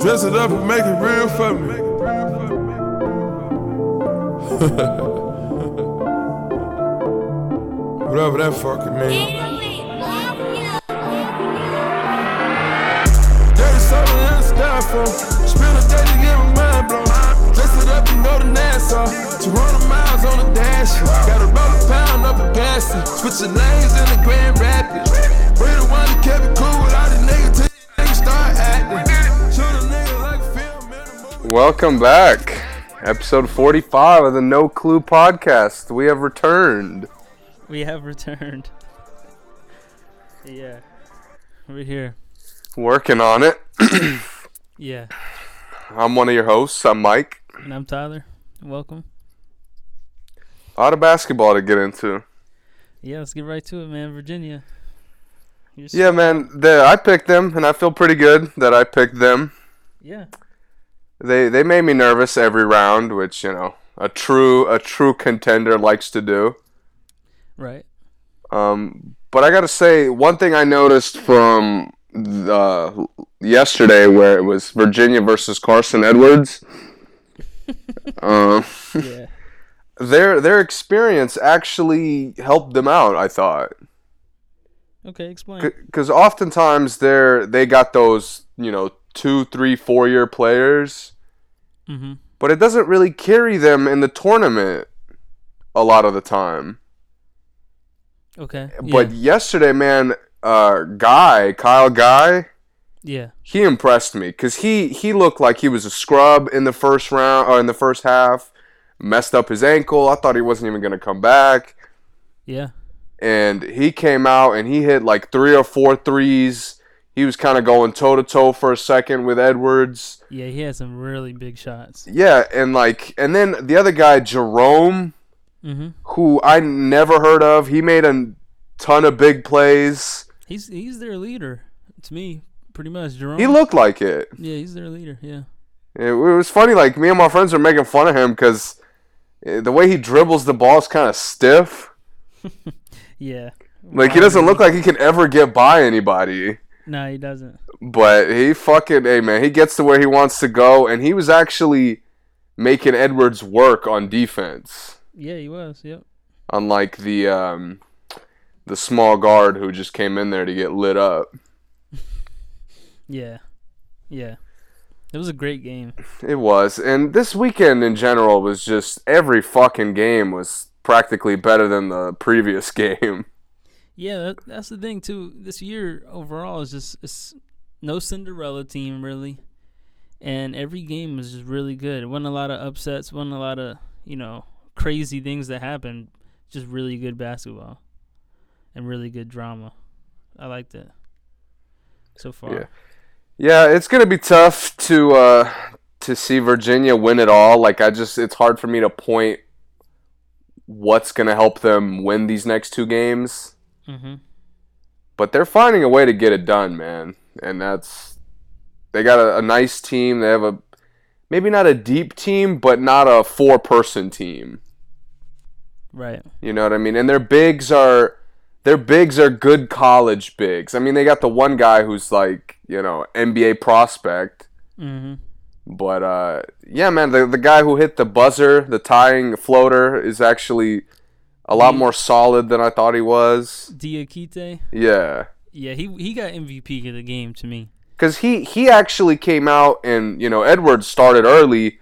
Dress it up and make it real for me. Whatever that fucking means. Dirty soda in the styrofoam. Spill the day to get my mind blown. Dress it up and roll the Nets off. 200 miles on the dash. Gotta roll a pound up a gas. Switching lanes in the Grand Rapids. We the one that kept it cool with all these niggas till these niggas start acting. Welcome back. Episode 45 of the No Clue podcast. We have returned. Yeah. We're here. Working on it. Yeah. I'm one of your hosts. I'm Mike. And I'm Tyler. Welcome. A lot of basketball to get into. Yeah, let's get right to it, man. Virginia. Yeah, man. I picked them, and I feel pretty good that I picked them. Yeah. They made me nervous every round, which, you know, a true contender likes to do. Right. But I got to say, one thing I noticed from yesterday where it was Virginia versus Carson Edwards, yeah. their experience actually helped them out, I thought. Okay, explain. Because oftentimes they got those, you know, 2, 3, 4 year players, mm-hmm. but it doesn't really carry them in the tournament a lot of the time. Okay. But yesterday, man, Kyle Guy, yeah, he impressed me because he looked like he was a scrub in the first round or in the first half, messed up his ankle. I thought he wasn't even gonna come back. Yeah. And he came out and he hit like 3 or 4 threes. He was kind of going toe-to-toe for a second with Edwards. Yeah, he had some really big shots. Yeah, and then the other guy, Jerome, mm-hmm. who I never heard of. He made a ton of big plays. He's their leader, to me, pretty much. Jerome. He looked like it. Yeah, he's their leader, yeah. It was funny, like, me and my friends were making fun of him because the way he dribbles the ball is kind of stiff. Yeah. Like, he doesn't look like he can ever get by anybody. No, he doesn't. But he gets to where he wants to go, and he was actually making Edwards work on defense. Yeah, he was, yep. Unlike the small guard who just came in there to get lit up. Yeah. Yeah. It was a great game. It was. And this weekend in general was just every fucking game was practically better than the previous game. Yeah, that's the thing, too. This year, overall, is just no Cinderella team, really. And every game was just really good. It wasn't a lot of upsets. Wasn't a lot of, you know, crazy things that happened. Just really good basketball and really good drama. I liked it so far. Yeah, it's going to be tough to see Virginia win it all. Like, it's hard for me to point what's going to help them win these next 2 games. Mm-hmm. But they're finding a way to get it done, man. And they got a nice team. They have maybe not a deep team, but not a 4-person team. Right. You know what I mean? And their bigs are good college bigs. I mean, they got the one guy who's like, you know, NBA prospect. Mm-hmm. But yeah, man, the guy who hit the buzzer, the tying floater, is actually a lot more solid than I thought he was. Diakite? Yeah. Yeah, he got MVP of the game to me. Because he actually came out and, you know, Edwards started early,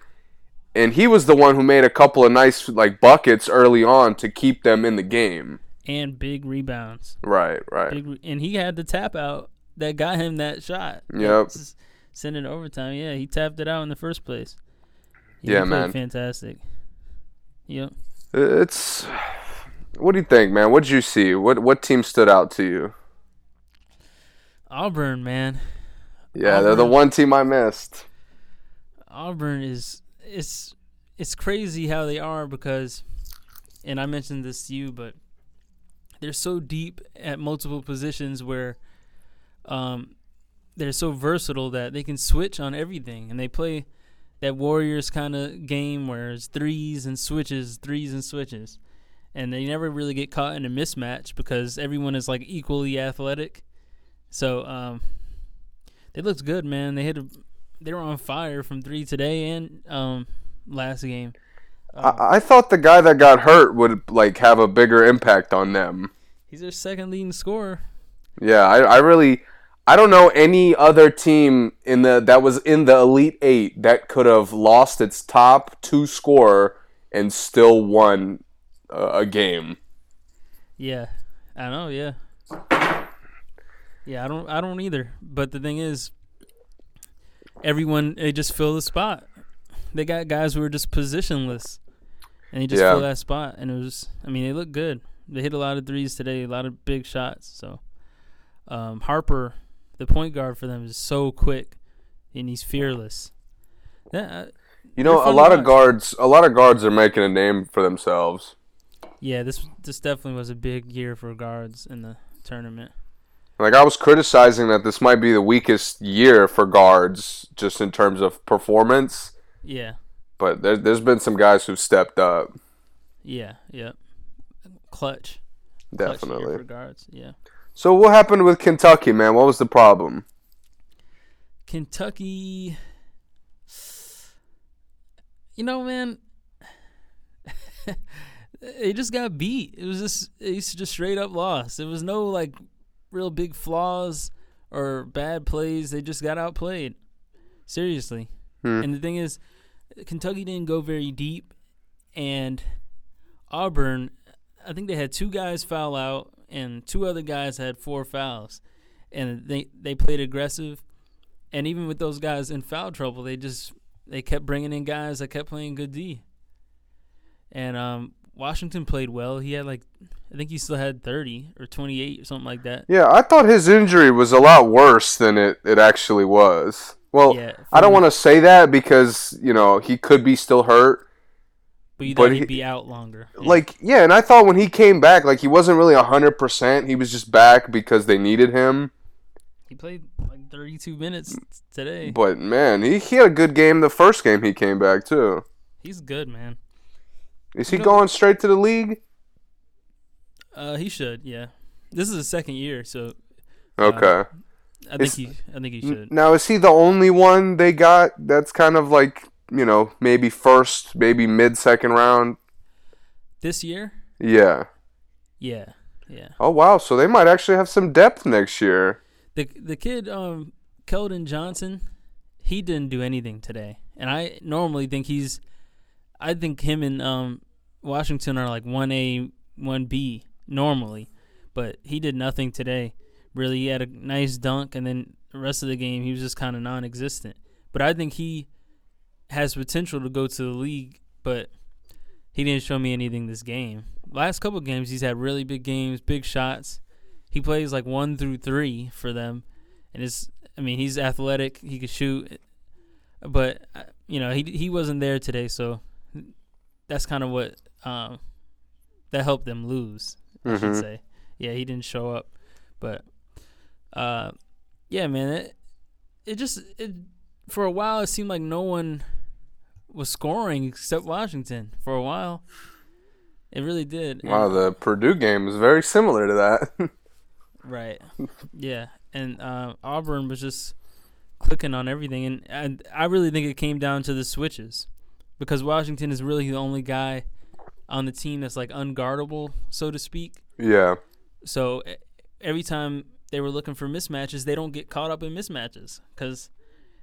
and he was the one who made a couple of nice, like, buckets early on to keep them in the game. And big rebounds. Right. And he had the tap out that got him that shot. Yep. Sent it overtime. Yeah, he tapped it out in the first place. Yeah, man. Fantastic. Yep. It's... What do you think, man? What did you see? What team stood out to you? Auburn, man. Yeah, Auburn. They're the one team I missed. Auburn is it's crazy how they are because, and I mentioned this to you, but they're so deep at multiple positions where they're so versatile that they can switch on everything, and they play that Warriors kind of game where it's threes and switches. And they never really get caught in a mismatch because everyone is, like, equally athletic. So, they looked good, man. They hit They were on fire from three today and last game. I thought the guy that got hurt would like have a bigger impact on them. He's their second leading scorer. Yeah, I don't know any other team that was in the Elite Eight that could have lost its top two scorer and still won a game. Yeah, I know. Yeah, yeah. I don't either. But the thing is, everyone they just fill the spot. They got guys who were just positionless, and they just fill that spot. And it was, I mean, they looked good. They hit a lot of threes today, a lot of big shots. So Harper, the point guard for them, is so quick, and he's fearless. Yeah, you know, a lot of guards are making a name for themselves. Yeah, this definitely was a big year for guards in the tournament. Like, I was criticizing that this might be the weakest year for guards just in terms of performance. Yeah. But there's been some guys who've stepped up. Yeah, yeah. Clutch. Definitely. Clutch regards, yeah. So what happened with Kentucky, man? What was the problem? Kentucky, you know, man, they just got beat. It's just straight up loss. There was no like real big flaws or bad plays. They just got outplayed. Seriously. And the thing is, Kentucky didn't go very deep, and Auburn, I think they had two guys foul out, and two other guys had four fouls, and they played aggressive, and even with those guys in foul trouble, they kept bringing in guys that kept playing good D. And Washington played well. He had I think he still had 30 or 28 or something like that. Yeah, I thought his injury was a lot worse than it actually was. Well, yeah, I don't want to say that because, you know, he could be still hurt. But you thought he'd be out longer. Yeah. And I thought when he came back, he wasn't really 100%. He was just back because they needed him. He played, 32 minutes today. But, man, he had a good game the first game he came back, too. He's good, man. Is he going straight to the league? He should, yeah. This is his second year, so... Okay. I think he should. Now, is he the only one they got that's kind of maybe first, maybe mid-second round? This year? Yeah. Yeah, yeah. Oh, wow. So they might actually have some depth next year. The kid, Keldon Johnson, he didn't do anything today. And I normally think I think him and Washington are 1A, 1B normally. But he did nothing today. Really, he had a nice dunk, and then the rest of the game he was just kind of non-existent. But I think he has potential to go to the league, but he didn't show me anything this game. Last couple games he's had really big games, big shots. He plays 1 through 3 for them, and he's athletic, he could shoot, but he wasn't there today, so that's kind of what that helped them lose. Mm-hmm. I should say, yeah, he didn't show up, but. Yeah, man, it for a while it seemed like no one was scoring except Washington for a while. It really did. Wow, and the Purdue game was very similar to that. Right. Yeah, and Auburn was just clicking on everything, and I really think it came down to the switches because Washington is really the only guy on the team that's unguardable, so to speak. Yeah. So every time they were looking for mismatches, they don't get caught up in mismatches because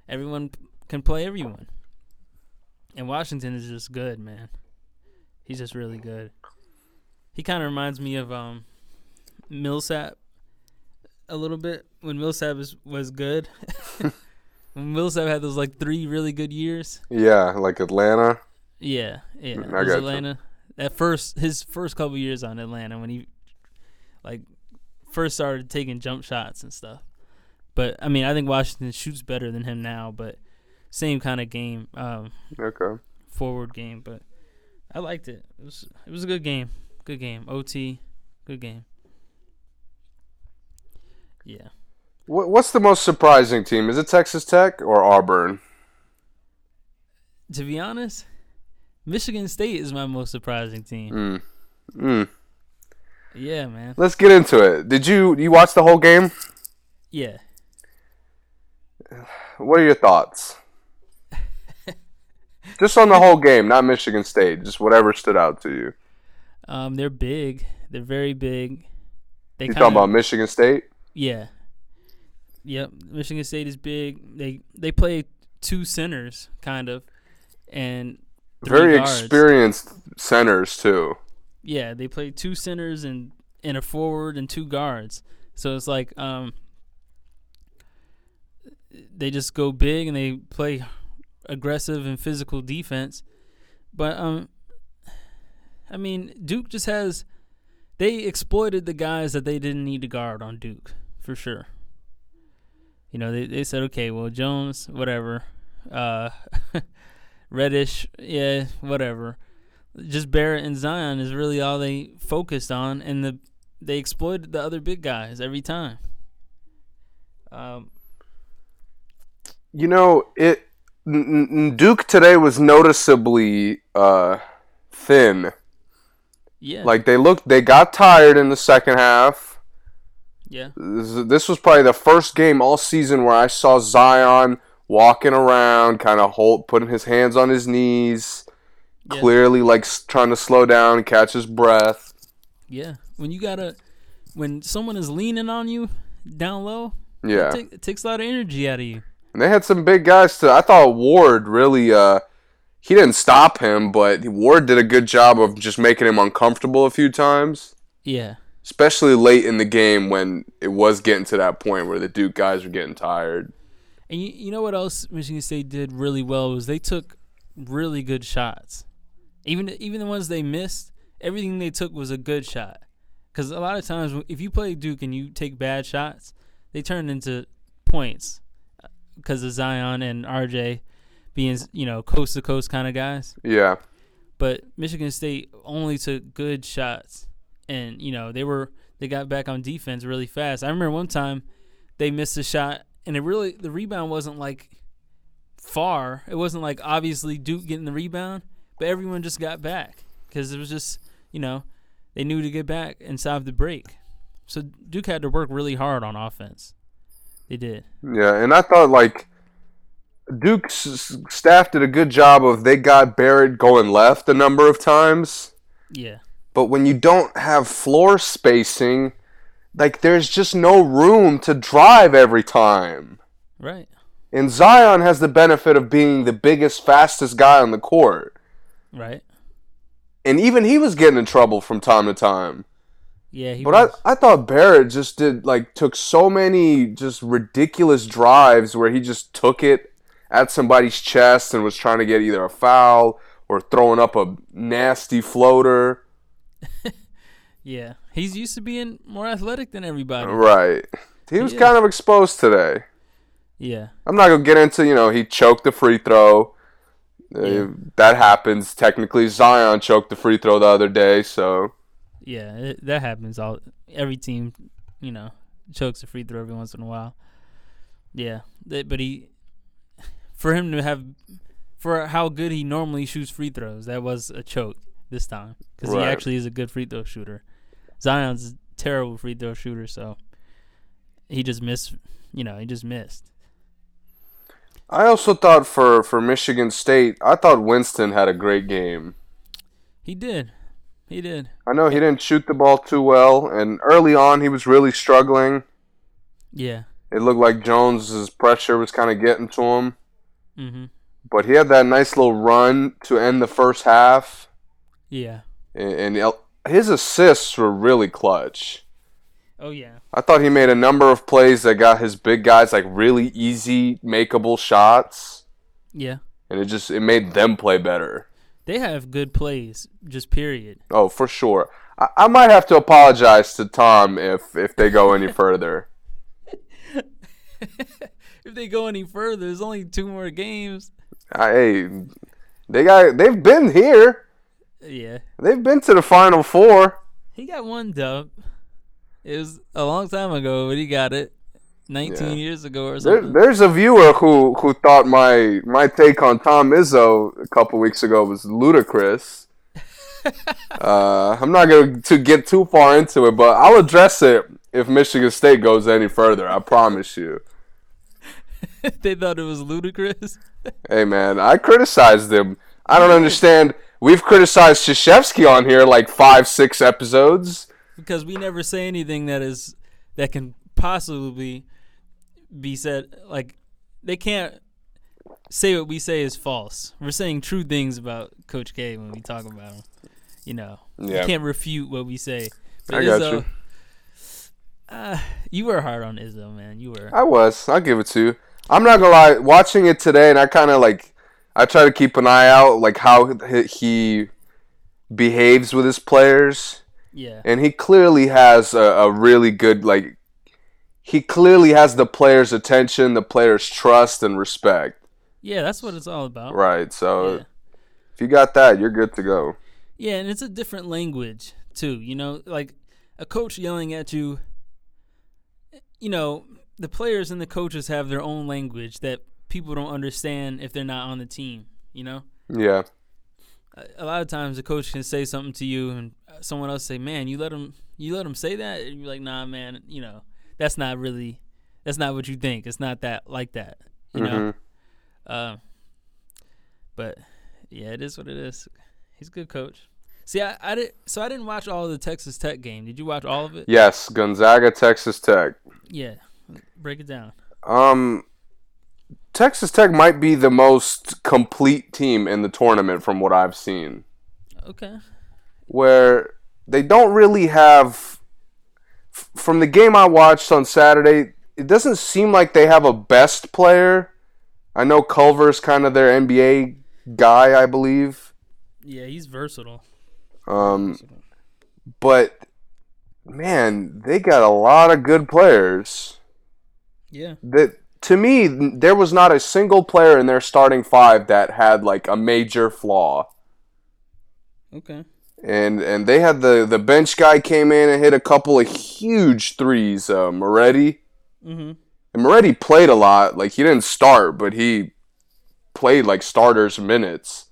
everyone can play everyone. And Washington is just good, man. He's just really good. He kind of reminds me of Millsap a little bit when Millsap was good. When Millsap had those 3 really good years. Yeah, Atlanta. Yeah, yeah. I got Atlanta. You. His first couple years on Atlanta when he first started taking jump shots and stuff. But I mean, I think Washington shoots better than him now, but same kind of game. Okay. Forward game, but I liked it. It was a good game. Good game. OT. Good game. Yeah. What's the most surprising team? Is it Texas Tech or Auburn? To be honest, Michigan State is my most surprising team. Yeah, man. Let's get into it. Did you watch the whole game? Yeah. What are your thoughts? Just on the whole game, not Michigan State. Just whatever stood out to you. They're big. They're very big. You're talking about Michigan State? Yeah. Yep. Michigan State is big. They play two centers, kind of, and very guards. Experienced centers too. Yeah, they play two centers and a forward and two guards. So it's like they just go big and they play aggressive and physical defense. But I mean, Duke just has – they exploited the guys that they didn't need to guard on Duke for sure. You know, they said, okay, well, Jones, whatever. Reddish, yeah, whatever. Just Barrett and Zion is really all they focused on, and they exploited the other big guys every time. You know, Duke today was noticeably thin. Yeah. Like, they got tired in the second half. Yeah. This was probably the first game all season where I saw Zion walking around, kind of putting his hands on his knees, yeah. Clearly like trying to slow down, catch his breath. Yeah, when someone is leaning on you down low, yeah, it takes a lot of energy out of you. And they had some big guys too. I thought Ward really, he didn't stop him, but Ward did a good job of just making him uncomfortable a few times. Yeah, especially late in the game when it was getting to that point where the Duke guys were getting tired. And you know what else Michigan State did really well was they took really good shots. Even the ones they missed, everything they took was a good shot. Because a lot of times if you play Duke and you take bad shots, they turn into points because of Zion and RJ being, you know, coast-to-coast kind of guys. Yeah. But Michigan State only took good shots. And, you know, they got back on defense really fast. I remember one time they missed a shot. And the rebound wasn't like far. It wasn't like obviously Duke getting the rebound, but everyone just got back because it was just, you know, they knew to get back and stop the break. So Duke had to work really hard on offense. They did. Yeah, and I thought like Duke's staff did a good job of they got Barrett going left a number of times. Yeah. But when you don't have floor spacing, like, there's just no room to drive every time. Right. And Zion has the benefit of being the biggest, fastest guy on the court. Right. And even he was getting in trouble from time to time. Yeah, he was. But I thought Barrett just took so many just ridiculous drives where he just took it at somebody's chest and was trying to get either a foul or throwing up a nasty floater. Yeah, he's used to being more athletic than everybody. Right. He was kind of exposed today. Yeah. I'm not going to get into, you know, he choked the free throw. Yeah. That happens. Technically, Zion choked the free throw the other day, so. Yeah, that happens. Every team, you know, chokes a free throw every once in a while. Yeah. But for how good he normally shoots free throws, that was a choke this time. Because right. He actually is a good free throw shooter. Zion's a terrible free throw shooter, so he just missed. You know, he just missed. I also thought for Michigan State, I thought Winston had a great game. He did. I know he didn't shoot the ball too well, and early on he was really struggling. Yeah. It looked like Jones's pressure was kind of getting to him. Mm-hmm. But he had that nice little run to end the first half. Yeah. And his assists were really clutch. Oh, yeah. I thought he made a number of plays that got his big guys, like, really easy, makeable shots. Yeah. And it made them play better. They have good plays, just period. Oh, for sure. I might have to apologize to Tom if they go any further. If they go any further, there's only two more games. Hey, they've been here. Yeah. They've been to the Final Four. He got one dub. It was a long time ago, but he got it 19 years ago or something. There's a viewer who thought my take on Tom Izzo a couple weeks ago was ludicrous. I'm not going to get too far into it, but I'll address it if Michigan State goes any further. I promise you. They thought it was ludicrous. Hey, man, I criticized them. I don't understand. We've criticized Krzyzewski on here like 5-6 episodes. Because we never say anything that can possibly be said. Like, they can't say what we say is false. We're saying true things about Coach K when we talk about him. You know, you can't refute what we say. But I got Izzo, you. You were hard on Izzo, man. You were. I was. I'll give it to you. I'm not going to lie. Watching it today, and I kind of like, I try to keep an eye out, like how he behaves with his players. Yeah. And he clearly has a really good, like, he clearly has the players' attention, the players' trust, and respect. Yeah, that's what it's all about. Right. So if you got that, you're good to go. Yeah, and it's a different language, too. You know, like a coach yelling at you, you know, the players and the coaches have their own language that people don't understand if they're not on the team, you know? Yeah. A lot of times a coach can say something to you and someone else say, man, you let him say that? And you're like, nah, man, you know, that's not what you think. It's not that like that, you know? But, yeah, it is what it is. He's a good coach. See, I didn't watch all of the Texas Tech game. Did you watch all of it? Yes, Gonzaga, Texas Tech. Yeah, break it down. Texas Tech might be the most complete team in the tournament from what I've seen. Okay. Where they don't really have – from the game I watched on Saturday, it doesn't seem like they have a best player. I know Culver's kind of their NBA guy, I believe. Yeah, he's versatile. But, man, they got a lot of good players. Yeah. That, to me, there was not a single player in their starting five that had, like, a major flaw. Okay. And they had the bench guy came in and hit a couple of huge threes, Moretti. Mm-hmm. And Moretti played a lot. Like, he didn't start, but he played, like, starters minutes.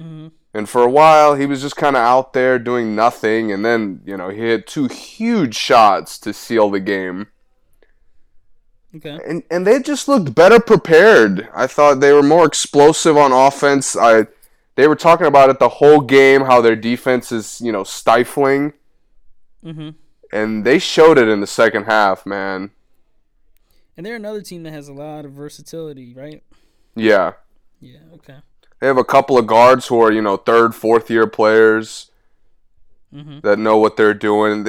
Mm-hmm. And for a while, he was just kind of out there doing nothing. And then, you know, he hit two huge shots to seal the game. Okay. And they just looked better prepared. I thought they were more explosive on offense. They were talking about it the whole game, how their defense is, you know, stifling. Mm-hmm. And they showed it in the second half, man. And they're another team that has a lot of versatility, right? Yeah. Yeah, okay. They have a couple of guards who are, you know, third, fourth-year players that know what they're doing.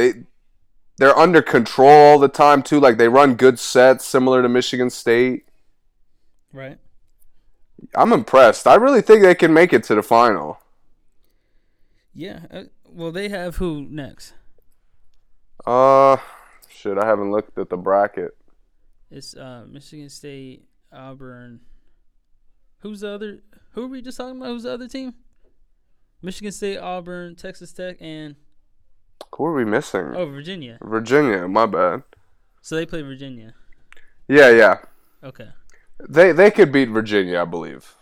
They're under control all the time, too. Like, they run good sets, similar to Michigan State. Right. I'm impressed. I really think they can make it to the final. Yeah. Well, they have who next? Shit, I haven't looked at the bracket. It's Michigan State, Auburn. Who's the other? Who were we just talking about? Who's the other team? Michigan State, Auburn, Texas Tech, and... Who are we missing? Oh, Virginia. Virginia, my bad. So they play Virginia. Yeah. Okay. They could beat Virginia, I believe.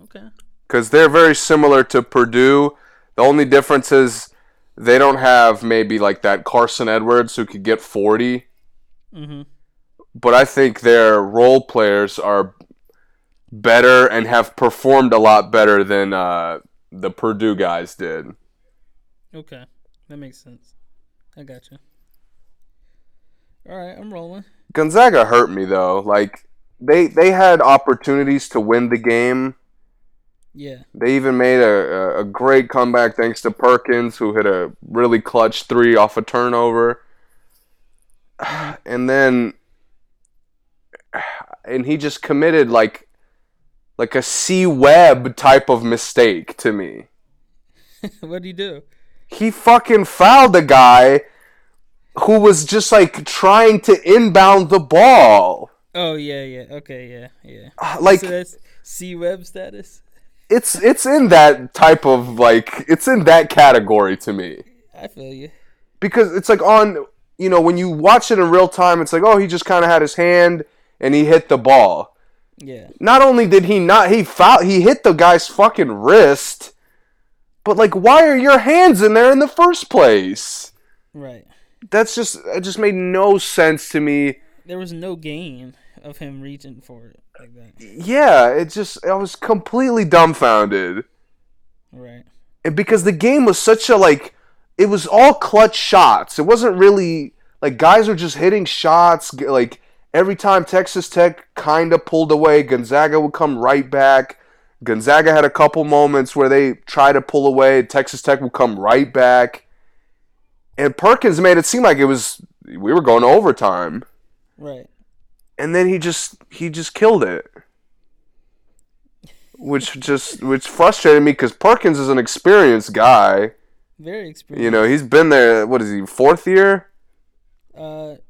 Okay. Because they're very similar to Purdue. The only difference is they don't have maybe like that Carson Edwards who could get 40. Mm-hmm. But I think their role players are... better and have performed a lot better than the Purdue guys did. Okay, that makes sense. I gotcha. All right, I'm rolling. Gonzaga hurt me though. Like they had opportunities to win the game. Yeah. They even made a great comeback thanks to Perkins, who hit a really clutch three off a turnover, and he just committed like a C-Web type of mistake to me. What'd he do? He fucking fouled the guy who was just, like, trying to inbound the ball. Oh, yeah. Okay, yeah. Like, so that's C-Web status? It's in that type of, like, it's in that category to me. I feel you. Because it's, like, on, you know, when you watch it in real time, it's like, oh, he just kind of had his hand and he hit the ball. Yeah. Not only did he not, he hit the guy's fucking wrist, but like, why are your hands in there in the first place? Right. That just made no sense to me. There was no gain. of him reaching for it like that. Yeah, it just, I was completely dumbfounded. Right. And because the game was such a, like, it was all clutch shots. It wasn't really, like, guys were just hitting shots. Like, every time Texas Tech kind of pulled away, Gonzaga would come right back. Gonzaga had a couple moments where they tried to pull away. Texas Tech would come right back. And Perkins made it seem like it was, we were going to overtime. Right. And then he just killed it. Which frustrated me because Perkins is an experienced guy. Very experienced. You know, he's been there, what is he, fourth year?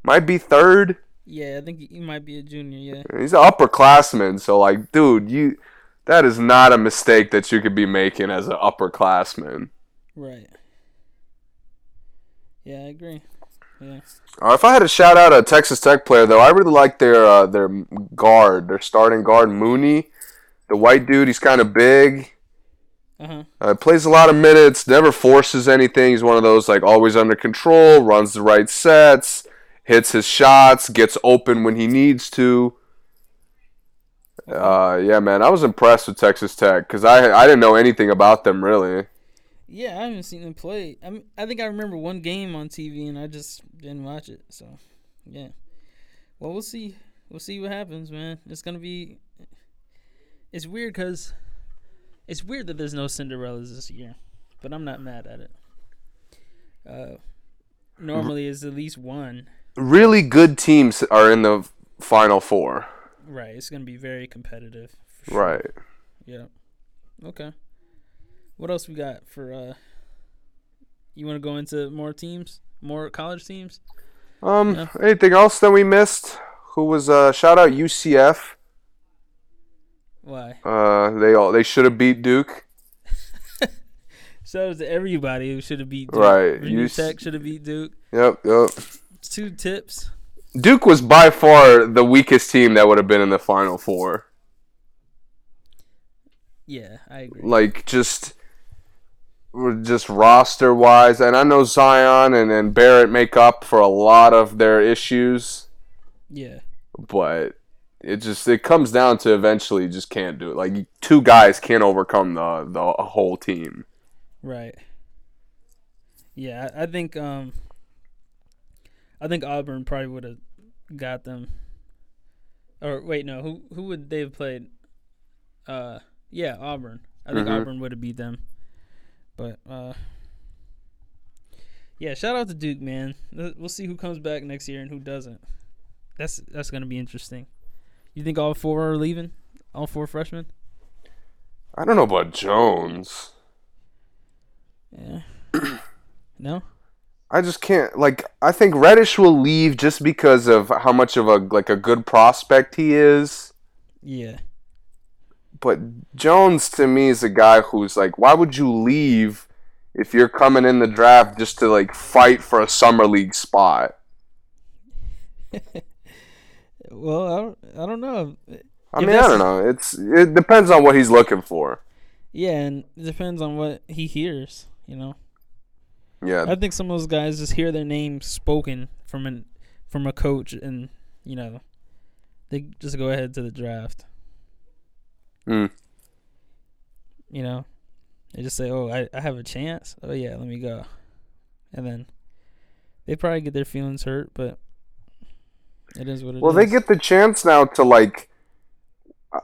Might be third. Yeah, I think he might be a junior, yeah. He's an upperclassman, so like, dude, that is not a mistake that you could be making as an upperclassman. Right. Yeah, I agree. Yeah. If I had to shout out a Texas Tech player, though, I really like their guard, their starting guard, Mooney. The white dude, he's kind of big. Uh-huh. Plays a lot of minutes, never forces anything. He's one of those, like, always under control, runs the right sets, hits his shots, gets open when he needs to. Yeah, man, I was impressed with Texas Tech because I didn't know anything about them, really. Yeah, I haven't seen them play. I think I remember one game on TV, and I just didn't watch it. So, yeah. Well, we'll see. We'll see what happens, man. It's going to be – it's weird because – it's weird that there's no Cinderellas this year, but I'm not mad at it. Normally, it's at least one. Really good teams are in the Final Four. Right. It's going to be very competitive. For sure. Right. Yeah. Okay. What else we got for you want to go into more teams? More college teams? Anything else that we missed? Who was shout out UCF? Why? They should have beat Duke. Shout out to everybody who should have beat Duke. Right. Virginia Tech should have beat Duke. Yep. Two tips. Duke was by far the weakest team that would have been in the Final Four. Yeah, I agree. Like just roster-wise, and I know Zion and Barrett make up for a lot of their issues. Yeah. But it comes down to eventually you just can't do it. Like, two guys can't overcome the whole team. Right. Yeah, I think Auburn probably would have got them. Or, wait, no, who would they have played? Yeah, Auburn. I think Auburn would have beat them. But, yeah, shout out to Duke, man. We'll see who comes back next year and who doesn't. That's going to be interesting. You think all four are leaving? All four freshmen? I don't know about Jones. Yeah. No? I just can't. Like, I think Reddish will leave just because of how much of a good prospect he is. Yeah. But Jones, to me, is a guy who's like, why would you leave if you're coming in the draft just to, like, fight for a summer league spot? Well, I don't know. I don't know. It depends on what he's looking for. Yeah, and it depends on what he hears, you know. Yeah. I think some of those guys just hear their name spoken from a coach and, you know, they just go ahead to the draft. Mm. You know, they just say, oh, I have a chance. Oh, yeah, let me go. And then they probably get their feelings hurt, but it is what it is. Well, they get the chance now to, like,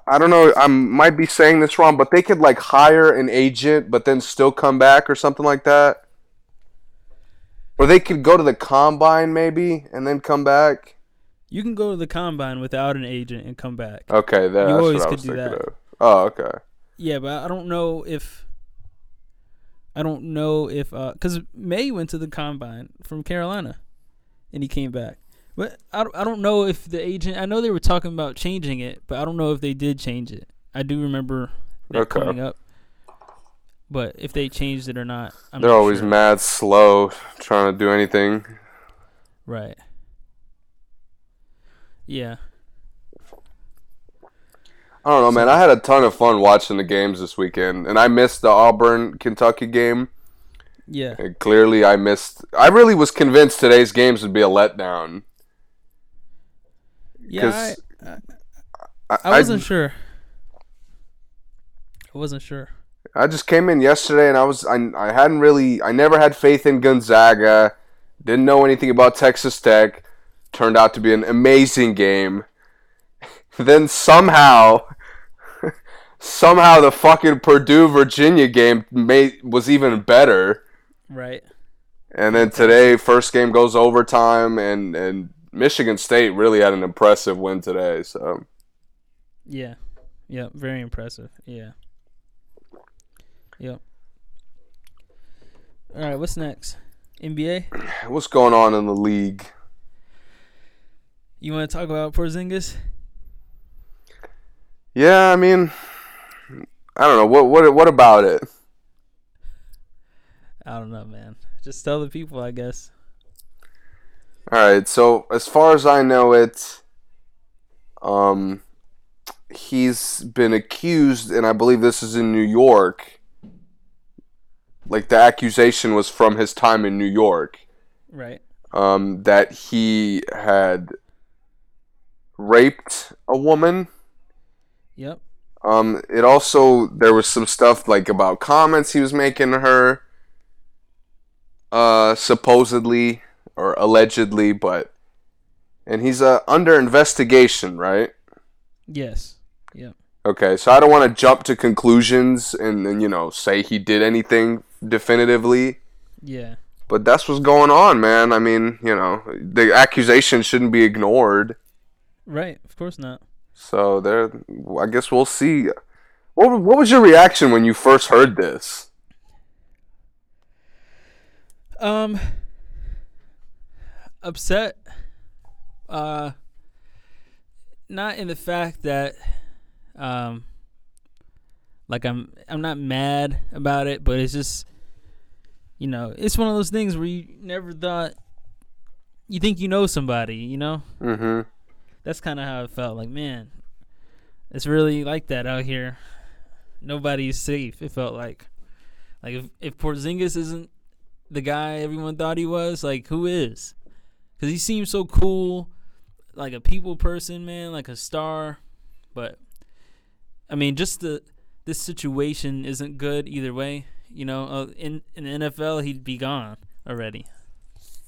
I don't know, I might be saying this wrong, but they could, like, hire an agent but then still come back or something like that. Or they could go to the combine maybe and then come back. You can go to the combine without an agent and come back. Okay, that's what I was thinking of. Oh, okay. Yeah, but I don't know if because May went to the combine from Carolina, and he came back. But I don't know if the agent. I know they were talking about changing it, but I don't know if they did change it. I do remember that coming up, but if they changed it or not, they're not always sure. Mad slow trying to do anything. Right. Yeah. I don't know, man. I had a ton of fun watching the games this weekend, and I missed the Auburn-Kentucky game. Yeah. And clearly I missed. I really was convinced today's games would be a letdown. Yeah, I wasn't sure. I wasn't sure. I just came in yesterday and I never had faith in Gonzaga. Didn't know anything about Texas Tech. Turned out to be an amazing game. Then somehow the fucking Purdue-Virginia game was even better. Right. And then today, first game goes overtime, and Michigan State really had an impressive win today. So. Yeah, very impressive. Yeah. Yep. All right, what's next? NBA? What's going on in the league? You want to talk about Porzingis? Yeah, I mean, I don't know. What about it? I don't know, man. Just tell the people, I guess. All right, so as far as I know it, he's been accused, and I believe this is in New York. Like, the accusation was from his time in New York. Right. That he had raped a woman. Yep. It also, there was some stuff, like, about comments he was making to her. Supposedly, or allegedly, but... And he's under investigation, right? Yes. Yep. Okay, so I don't want to jump to conclusions and say he did anything definitively. Yeah. But that's what's going on, man. I mean, the accusation shouldn't be ignored. Right, of course not. So I guess we'll see. What was your reaction when you first heard this? Upset. Not in the fact that... like I'm not mad about it, but it's just, it's one of those things where you never thought, you think you know somebody, Mm-hmm. That's kind of how it felt. Like, man, it's really like that out here. Nobody's safe. It felt like if Porzingis isn't the guy everyone thought he was, like, who is? Because he seemed so cool, like a people person, man, like a star, but. I mean, just this situation isn't good either way. In the NFL, he'd be gone already.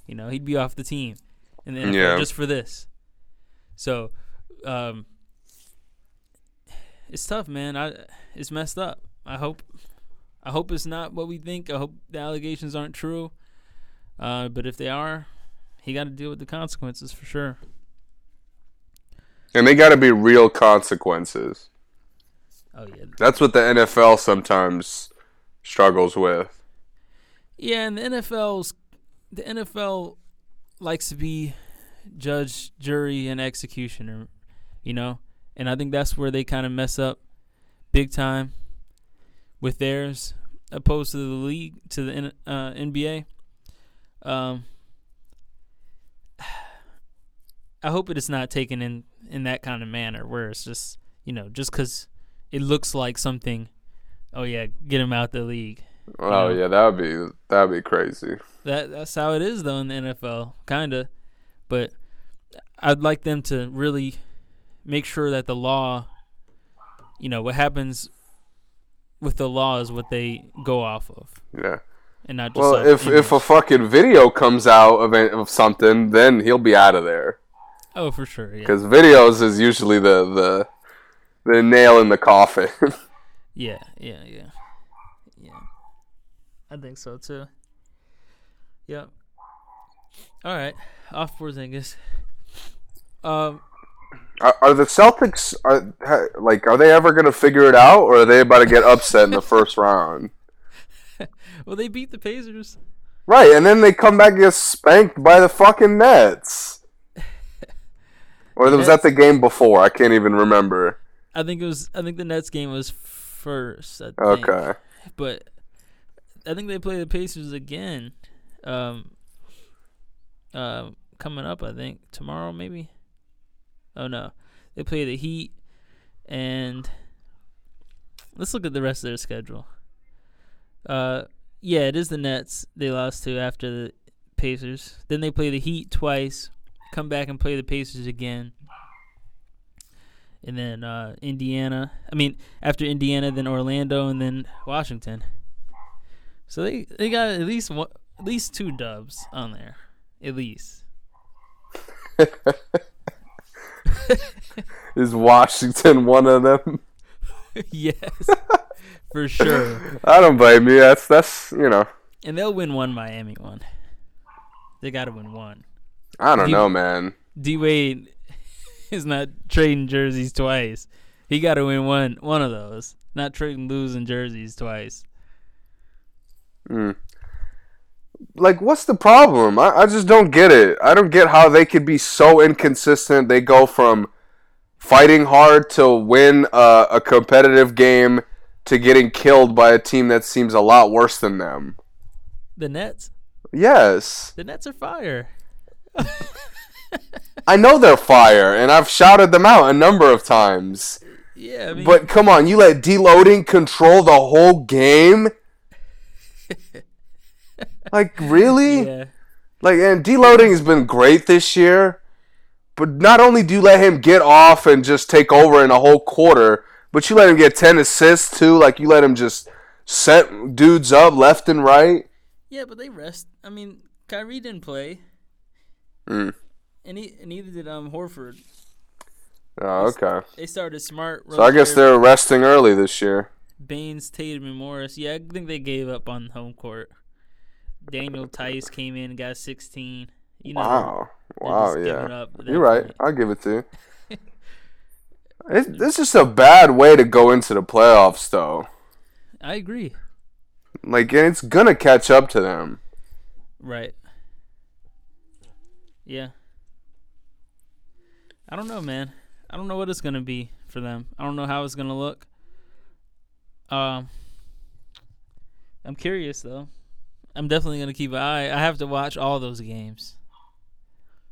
He'd be off the team, and then just for this. So, it's tough, man. It's messed up. I hope it's not what we think. I hope the allegations aren't true. But if they are, he got to deal with the consequences for sure. And they got to be real consequences. Oh, yeah. That's what the NFL sometimes struggles with. Yeah, and the NFL likes to be judge, jury, and executioner, And I think that's where they kind of mess up big time with theirs, opposed to the league, to the NBA. I hope it is not taken in that kind of manner where it's just, just because it looks like something. Oh yeah, get him out the league. Oh yeah, that'd be crazy. That's how it is though in the NFL, kinda. But I'd like them to really make sure that the law, what happens with the law is what they go off of. Yeah. And not just if a fucking video comes out of something, then he'll be out of there. Oh, for sure. Yeah. Because videos is usually the nail in the coffin. Yeah. I think so too. Yep. All right, off Porzingis. Are the Celtics are they ever gonna figure it out, or are they about to get upset in the first round? Well, they beat the Pacers. Right, and then they come back and get spanked by the fucking Nets. Or was that the game before? I can't even remember. I think the Nets game was first. I think. Okay. But I think they play the Pacers again. Coming up, I think tomorrow maybe. Oh no, they play the Heat, and let's look at the rest of their schedule. Yeah, it is the Nets they lost to after the Pacers. Then they play the Heat twice. Come back and play the Pacers again. and then Indiana. I mean, after Indiana, then Orlando, and then Washington. So they got at least one, at least two dubs on there, at least. Is Washington one of them? Yes, for sure. I don't blame you. That's you know. And they'll win one Miami one. They got to win one. I don't know, man. D-Wade is not trading jerseys twice. He got to win one of those. Not trading losing jerseys twice. Like, what's the problem? I just don't get it. I don't get how they could be so inconsistent. They go from fighting hard to win a competitive game to getting killed by a team that seems a lot worse than them. The Nets? Yes. The Nets are fire. I know they're fire, and I've shouted them out a number of times. Yeah, I mean, but come on, you let D-Loading control the whole game? Like, really? Yeah. Like, and D-Loading has been great this year, but not only do you let him get off and just take over in a whole quarter, but you let him get 10 assists, too. Like, you let him just set dudes up left and right. Yeah, but they rest. I mean, Kyrie didn't play. And neither did Horford. Oh, okay. They started Smart. So I guess they're resting early this year. Baines, Tatum, and Morris. Yeah, I think they gave up on home court. Daniel Tice came in and got 16. You know, wow, yeah. You're right. Point. I'll give it to you. It's just a bad way to go into the playoffs, though. I agree. Like, it's going to catch up to them. Right. Yeah. I don't know, man. I don't know what it's going to be for them. I don't know how it's going to look. I'm curious, though. I'm definitely going to keep an eye. I have to watch all those games.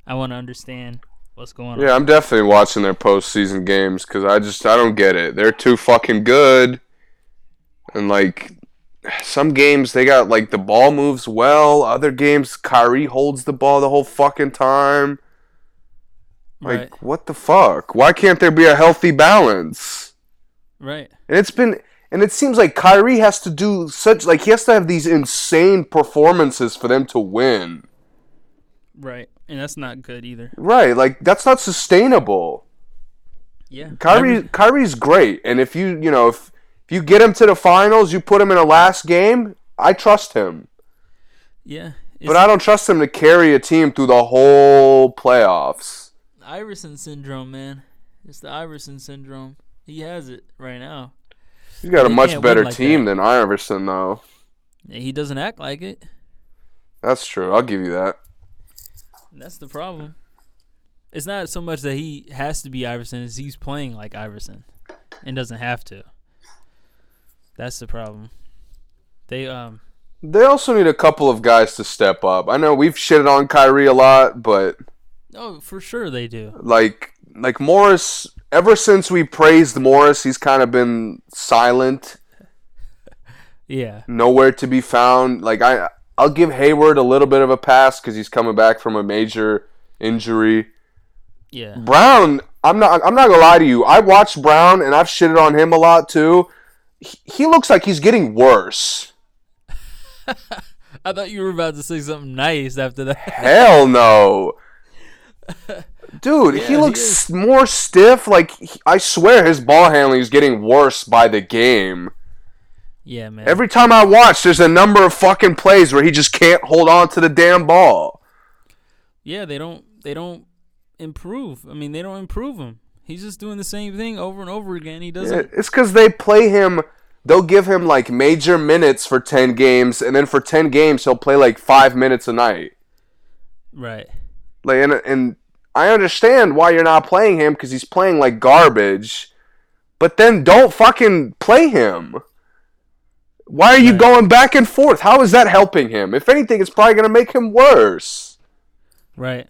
I want to understand what's going on. Yeah, I'm definitely watching their postseason games because I don't get it. They're too fucking good. And, like, some games they got, like, the ball moves well. Other games, Kyrie holds the ball the whole fucking time. Like, right. What the fuck? Why can't there be a healthy balance? Right. And it seems like Kyrie has to do he has to have these insane performances for them to win. Right. And that's not good either. Right. Like, that's not sustainable. Yeah. Kyrie's great. And if if you get him to the finals, you put him in a last game, I trust him. Yeah. But I don't trust him to carry a team through the whole playoffs. Iverson syndrome, man. It's the Iverson syndrome. He has it right now. He's got a much better team than Iverson, though. Yeah, he doesn't act like it. That's true. I'll give you that. That's the problem. It's not so much that he has to be Iverson, it's he's playing like Iverson and doesn't have to. That's the problem. They also need a couple of guys to step up. I know we've shitted on Kyrie a lot, but oh, for sure they do. Like Morris. Ever since we praised Morris, he's kind of been silent. Yeah. Nowhere to be found. Like, I'll give Hayward a little bit of a pass because he's coming back from a major injury. Yeah. Brown, I'm not gonna lie to you. I watched Brown and I've shitted on him a lot too. He looks like he's getting worse. I thought you were about to say something nice after that. Hell no. Dude, yeah, he looks more stiff. Like, I swear his ball handling is getting worse by the game. Yeah, man. Every time I watch, there's a number of fucking plays where he just can't hold on to the damn ball. Yeah, they don't improve. I mean, they don't improve him. He's just doing the same thing over and over again. He doesn't. Yeah, it's because they play him. They'll give him, like, major minutes for 10 games, and then for 10 games, he'll play, like, 5 minutes a night. Right. Like, and I understand why you're not playing him because he's playing like garbage, but then don't fucking play him. Why are you going back and forth? How is that helping him? If anything, it's probably going to make him worse. Right.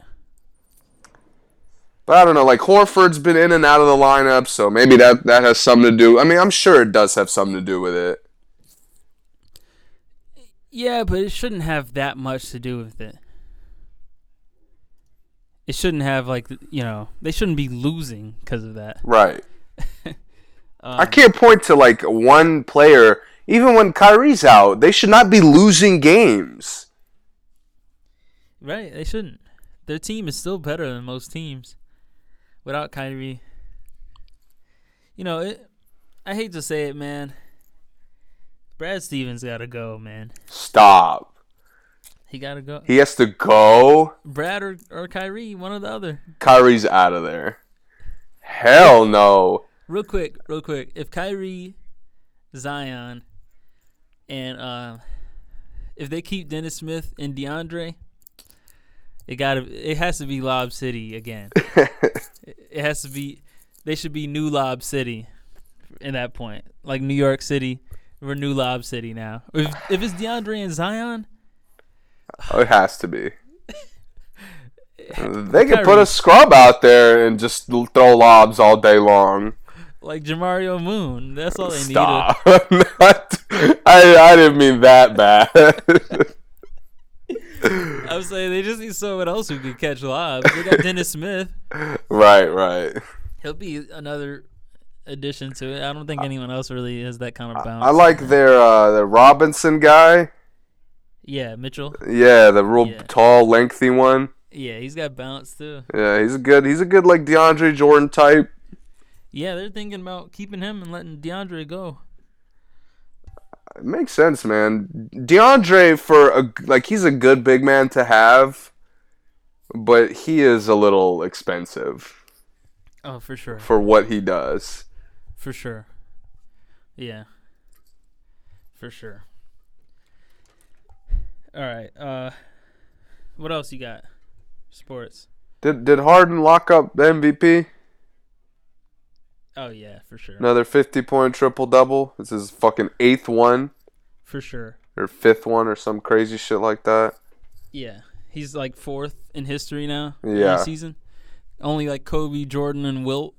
But I don't know. Like, Horford's been in and out of the lineup, so maybe that has something to do. I mean, I'm sure it does have something to do with it. Yeah, but it shouldn't have that much to do with it. it shouldn't have, like, you know, they shouldn't be losing because of that. Right. I can't point to, like, one player. Even when Kyrie's out, they should not be losing games. Right, they shouldn't. Their team is still better than most teams without Kyrie. You know, I hate to say it, man. Brad Stevens got to go, man. Stop. He got to go. He has to go? Brad or Kyrie, one or the other. Kyrie's out of there. Hell no. Real quick. If Kyrie, Zion, and if they keep Dennis Smith and DeAndre, it has to be Lob City again. It has to be. They should be New Lob City in that point. Like New York City, we're New Lob City now. If it's DeAndre and Zion, oh, it has to be. They could put a scrub out there and just throw lobs all day long. Like Jamario Moon. That's all they needed. I didn't mean that bad. I was saying they just need someone else who can catch lobs. They got Dennis Smith. Right. He'll be another addition to it. I don't think anyone else really has that kind of bounce. I like their Robinson guy. Yeah, Mitchell. Yeah, the real tall, lengthy one. Yeah, he's got bounce too. Yeah, he's a good like DeAndre Jordan type. Yeah, they're thinking about keeping him and letting DeAndre go. It makes sense, man. DeAndre he's a good big man to have, but he is a little expensive. Oh, for sure. For what he does. For sure. Yeah. For sure. All right. What else you got? Sports. Did Harden lock up the MVP? Oh, yeah, for sure. Another 50-point triple-double. This is his fucking 8th one. For sure. Or 5th one or some crazy shit like that. Yeah. He's like 4th in history now. Yeah. Season. Only like Kobe, Jordan, and Wilt.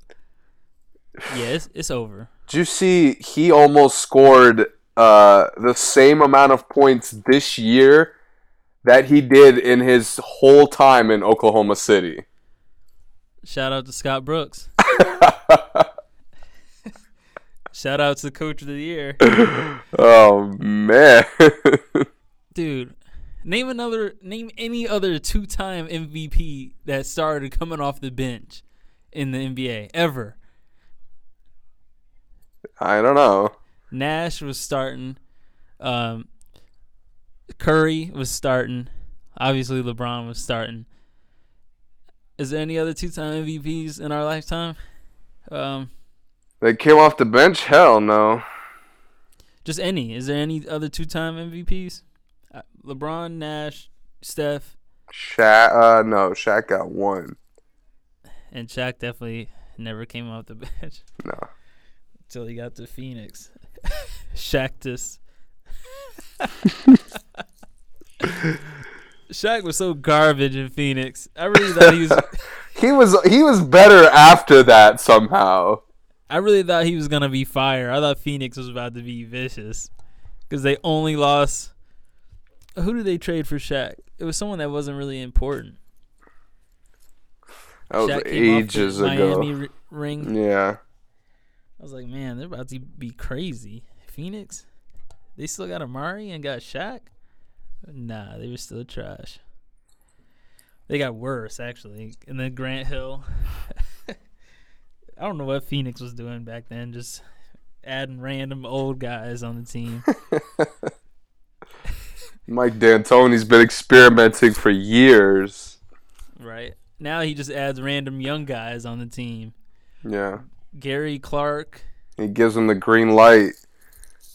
Yeah, it's over. Did you see he almost scored the same amount of points this year that he did in his whole time in Oklahoma City? Shout out to Scott Brooks. Shout out to Coach of the Year. Oh man. Dude, name any other 2-time MVP that started coming off the bench in the NBA ever. I don't know. Nash was starting. Curry was starting. Obviously, LeBron was starting. Is there any other 2-time MVPs in our lifetime? They came off the bench? Hell no. Just any. Is there any other 2-time MVPs? LeBron, Nash, Steph. Shaq got one. And Shaq definitely never came off the bench. No. Until he got to Phoenix. Shaqtus. Shaq was so garbage in Phoenix. I really thought he was he was better after that somehow. I really thought he was gonna be fire. I thought Phoenix was about to be vicious because they only lost. Who did they trade for Shaq? It was someone that wasn't really important. That was ages ago. Miami ring. Yeah. I was like, man, they're about to be crazy. Phoenix? They still got Amari and got Shaq? Nah, they were still trash. They got worse, actually. And then Grant Hill. I don't know what Phoenix was doing back then, just adding random old guys on the team. Mike D'Antoni's been experimenting for years. Right. Now he just adds random young guys on the team. Yeah. Gary Clark. He gives them the green light.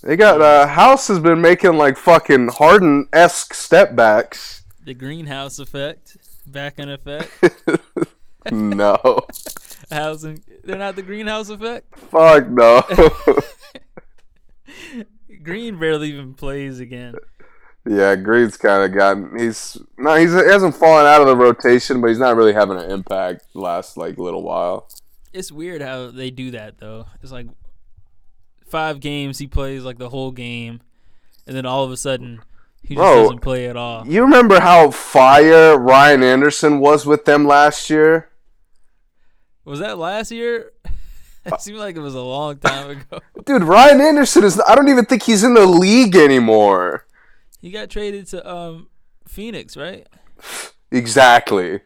They got House has been making like fucking Harden-esque step backs. The greenhouse effect, back in effect. No. Housing, they're not the greenhouse effect. Fuck no. Green barely even plays again. Yeah, Green's kind of gotten. He hasn't fallen out of the rotation, but he's not really having an impact last like little while. It's weird how they do that though. It's like 5 games he plays like the whole game, and then all of a sudden He just doesn't play at all. You remember how fire Ryan Anderson was with them last year? Was that last year? It seemed like it was a long time ago. Dude, Ryan Anderson is – I don't even think he's in the league anymore. He got traded to Phoenix, right? Exactly.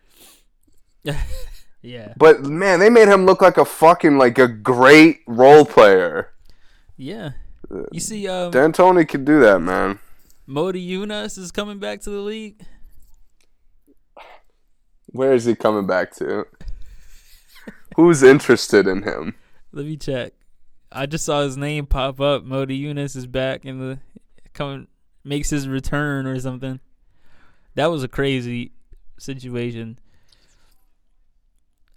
Yeah. But, man, they made him look like a fucking – like a great role player. Yeah. You see – D'Antoni can do that, man. Motiejunas is coming back to the league. Where is he coming back to? Who's interested in him? Let me check. I just saw his name pop up. Motiejunas is back in the coming, makes his return or something. That was a crazy situation.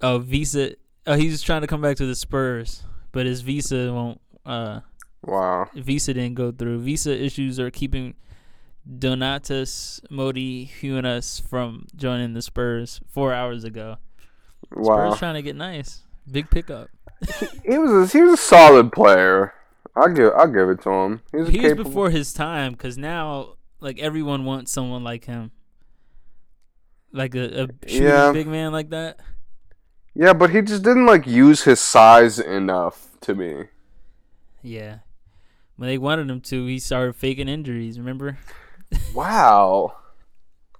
Oh, visa. Oh, he's trying to come back to the Spurs, but his visa won't. Wow. Visa didn't go through. Visa issues are keeping Donatas Motiejunas from joining the Spurs 4 hours ago. Wow. Spurs trying to get nice. Big pickup. he was a solid player. I'll give it to him. He was before his time, because now like everyone wants someone like him. Like a shooting big man like that. Yeah, but he just didn't like use his size enough to me. Yeah. When they wanted him to, he started faking injuries, remember? Wow.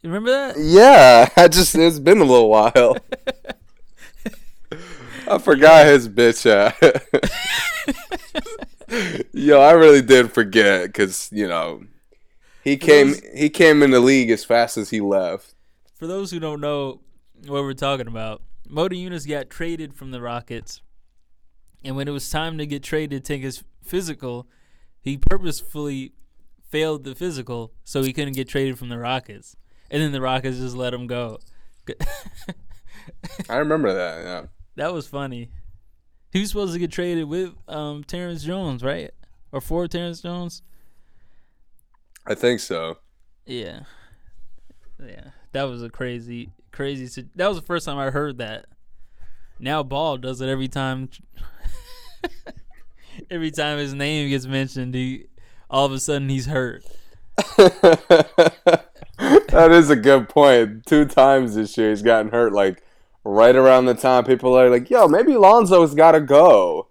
You remember that? Yeah. It's been a little while. I forgot his bitch ass. Yo, I really did forget because, you know, he came in the league as fast as he left. For those who don't know what we're talking about, Motiejunas got traded from the Rockets. And when it was time to get traded to take his physical, he purposefully failed the physical so he couldn't get traded from the Rockets. And then the Rockets just let him go. I remember that, yeah. That was funny. He was supposed to get traded with Terrence Jones, right? Or for Terrence Jones? I think so. Yeah. Yeah. That was a crazy, crazy... That was the first time I heard that. Now Ball does it every time. Every time his name gets mentioned, all of a sudden he's hurt. That is a good point. 2 times this year he's gotten hurt. Like right around the time people are like, "Yo, maybe Lonzo's got to go."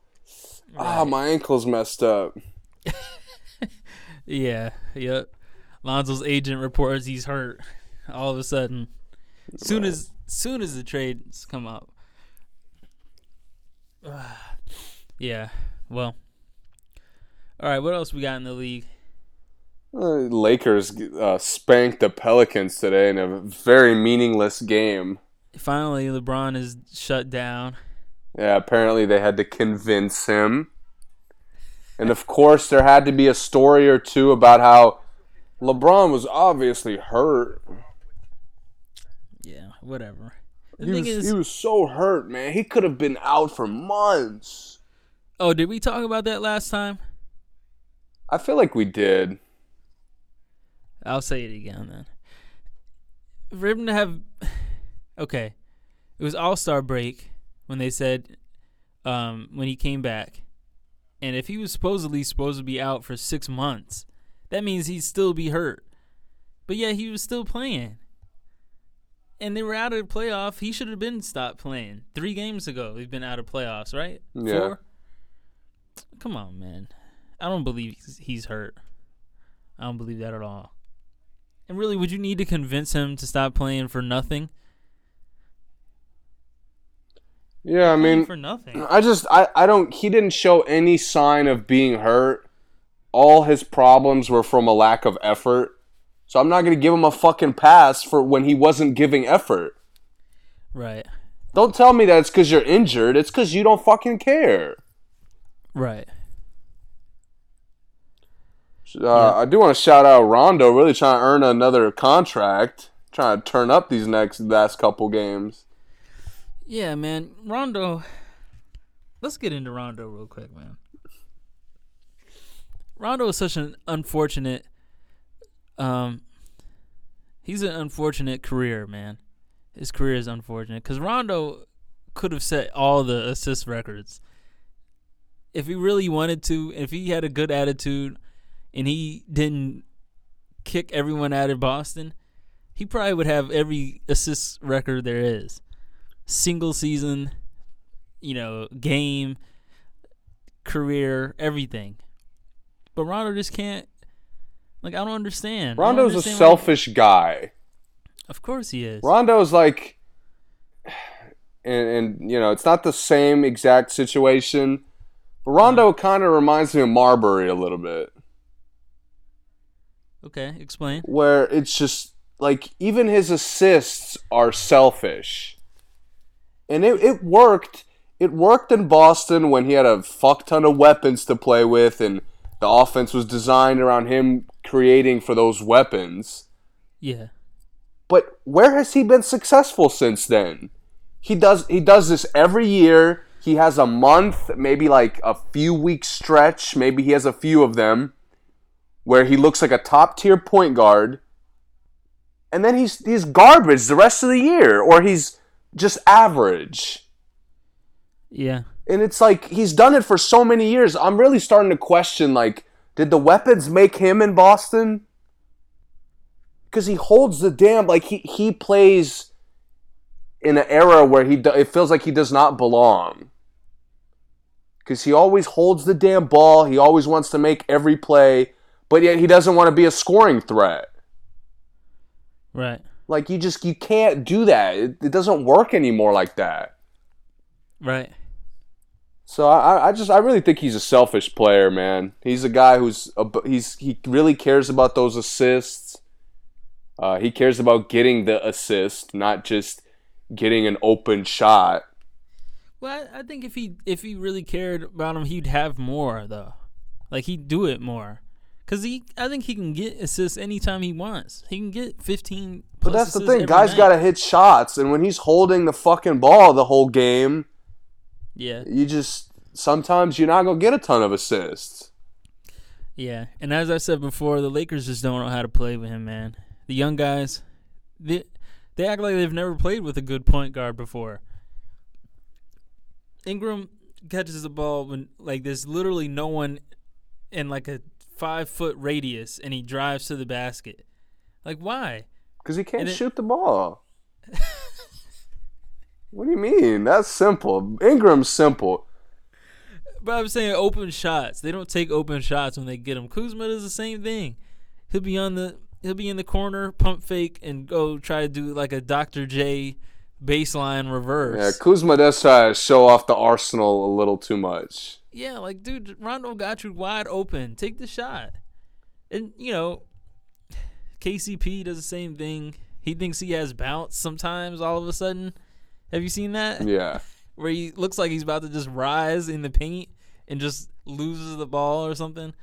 Right. Oh, my ankle's messed up. Yeah, yep. Lonzo's agent reports he's hurt. All of a sudden, soon as the trades come up. Yeah, well. All right, what else we got in the league? Lakers spanked the Pelicans today in a very meaningless game. Finally, LeBron is shut down. Yeah, apparently they had to convince him. And, of course, there had to be a story or two about how LeBron was obviously hurt. Yeah, whatever. He was so hurt, man. He could have been out for months. Oh, did we talk about that last time? I feel like we did. I'll say it again, then. For him to have... Okay. It was All-Star break when they said when he came back. And if he was supposed to be out for 6 months, that means he'd still be hurt. But, yeah, he was still playing. And they were out of the playoff. He should have been stopped playing. 3 games ago, we've been out of playoffs, right? Yeah. 4? Come on, man. I don't believe he's hurt. I don't believe that at all. And really, would you need to convince him to stop playing for nothing? Yeah, I mean, for nothing. He didn't show any sign of being hurt. All his problems were from a lack of effort. So I'm not going to give him a fucking pass for when he wasn't giving effort. Right. Don't tell me that it's because you're injured. It's because you don't fucking care. Right. Yeah. I do want to shout out Rondo, really trying to earn another contract, trying to turn up these last couple games. Yeah, man. Rondo. Let's get into Rondo real quick, man. Rondo is such an unfortunate... he's an unfortunate career, man. His career is unfortunate because Rondo could have set all the assist records if he really wanted to. If he had a good attitude and he didn't kick everyone out of Boston, he probably would have every assist record there is. Single season, game, career, everything. But Rondo just can't. I don't understand. Rondo's a selfish guy. Of course he is. Rondo's and it's not the same exact situation. But Rondo kind of reminds me of Marbury a little bit. Okay, explain. Where it's just even his assists are selfish. And it worked. It worked in Boston when he had a fuck ton of weapons to play with, and the offense was designed around him creating for those weapons. Yeah. But where has he been successful since then? He does this every year. He has a month, maybe a few weeks stretch, maybe he has a few of them, where he looks like a top-tier point guard, and then he's garbage the rest of the year, or he's just average. Yeah. And it's he's done it for so many years. I'm really starting to question, did the weapons make him in Boston? Because he holds the damn, he plays in an era where it feels like he does not belong. Because he always holds the damn ball. He always wants to make every play. But yet he doesn't want to be a scoring threat. Right. You can't do that. It doesn't work anymore like that. Right. So I really think he's a selfish player, man. He's a guy he really cares about those assists. He cares about getting the assist, not just getting an open shot. Well, I think if he really cared about him, he'd have more though. He'd do it more. Because I think he can get assists anytime he wants. He can get 15 plus. But that's the thing. Guys got to hit shots. And when he's holding the fucking ball the whole game, yeah, sometimes you're not going to get a ton of assists. Yeah. And as I said before, the Lakers just don't know how to play with him, man. The young guys, they act like they've never played with a good point guard before. Ingram catches the ball when, there's literally no one in, a 5-foot radius, and he drives to the basket. Why? Because he can't shoot the ball. What do you mean? That's simple. Ingram's simple. But I'm saying open shots. They don't take open shots when they get them. Kuzma does the same thing. He'll be in the corner, pump fake, and go try to do a Dr. J baseline reverse. Yeah, Kuzma does try to show off the arsenal a little too much. Yeah, dude, Rondo got you wide open. Take the shot. And, KCP does the same thing. He thinks he has bounce sometimes all of a sudden. Have you seen that? Yeah. Where he looks like he's about to just rise in the paint and just loses the ball or something.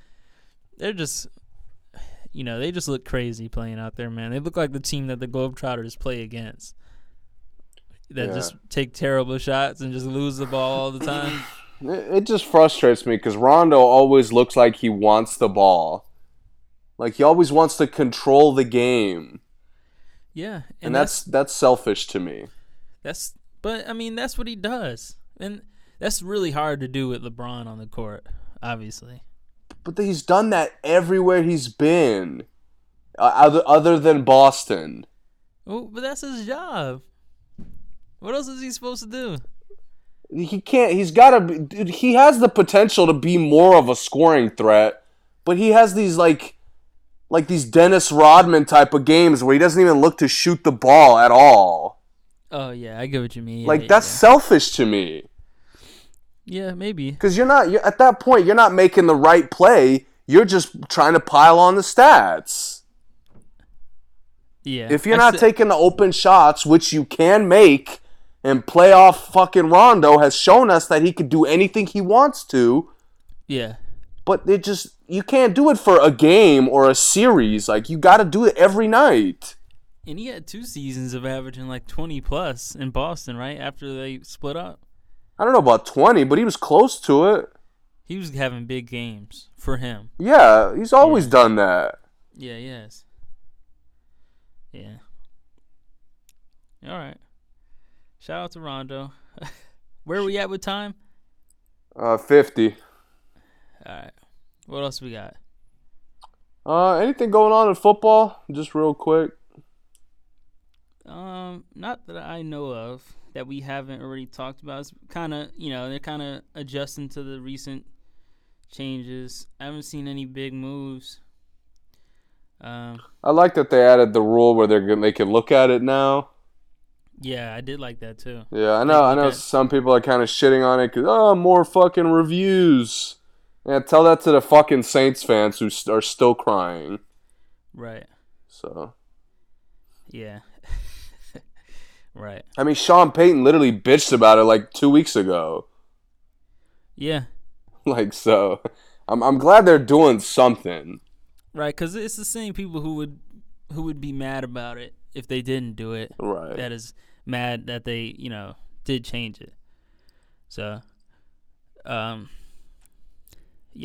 They're just, they just look crazy playing out there, man. They look like the team that the Globetrotters play against that just take terrible shots and just lose the ball all the time. It just frustrates me because Rondo always looks like he wants the ball. He always wants to control the game. Yeah. And that's selfish to me. That's what he does. And that's really hard to do with LeBron on the court, obviously. But he's done that everywhere he's been, other than Boston. Well, but that's his job. What else is he supposed to do? He can't. He's got to. Dude, he has the potential to be more of a scoring threat, but he has these these Dennis Rodman type of games where he doesn't even look to shoot the ball at all. Oh yeah, I get what you mean. That's selfish to me. Yeah, maybe. Because you're at that point. You're not making the right play. You're just trying to pile on the stats. Yeah. If you're not taking the open shots, which you can make. And playoff fucking Rondo has shown us that he could do anything he wants to. Yeah. But you can't do it for a game or a series. You got to do it every night. And he had two seasons of averaging 20 plus in Boston, right? After they split up. I don't know about 20, but he was close to it. He was having big games for him. Yeah, he's always done that. Yeah, he has. Yeah. All right. Shout out to Rondo. Where are we at with time? 50. All right. What else we got? Anything going on in football? Just real quick. Not that I know of that we haven't already talked about. It's kind of, you know, they're kind of adjusting to the recent changes. I haven't seen any big moves. I like that they added the rule where they can look at it now. Yeah, I did like that too. Yeah, I know. Some people are kind of shitting on it because more fucking reviews. Yeah, tell that to the fucking Saints fans who are still crying. Right. So. Yeah. Right. I mean, Sean Payton literally bitched about it like 2 weeks ago. Yeah. Like, so, I'm glad they're doing something. Right, because it's the same people who would be mad about it if they didn't do it. Right. That is mad that they, you know, did change it. So, yeah,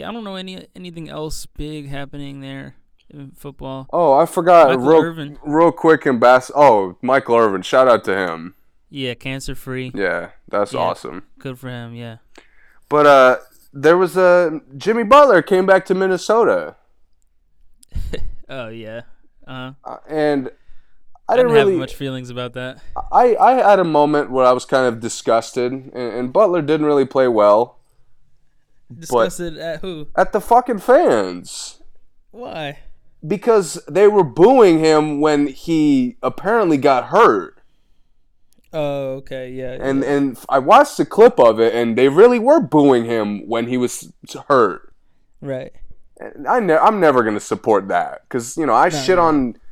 I don't know anything else big happening there in football. Oh, I forgot. Michael Irvin, real quick in basketball. Oh, Michael Irvin, shout out to him. Yeah, cancer-free. Yeah, that's awesome. Good for him, yeah. But there was Jimmy Butler came back to Minnesota. Oh, yeah. Uh-huh. And I didn't really have much feelings about that. I had a moment where I was kind of disgusted, and Butler didn't really play well. Disgusted at who? At the fucking fans. Why? Because they were booing him when he apparently got hurt. Oh, okay, yeah. And I watched the clip of it, and they really were booing him when he was hurt. Right. And I'm never going to support that because, you know,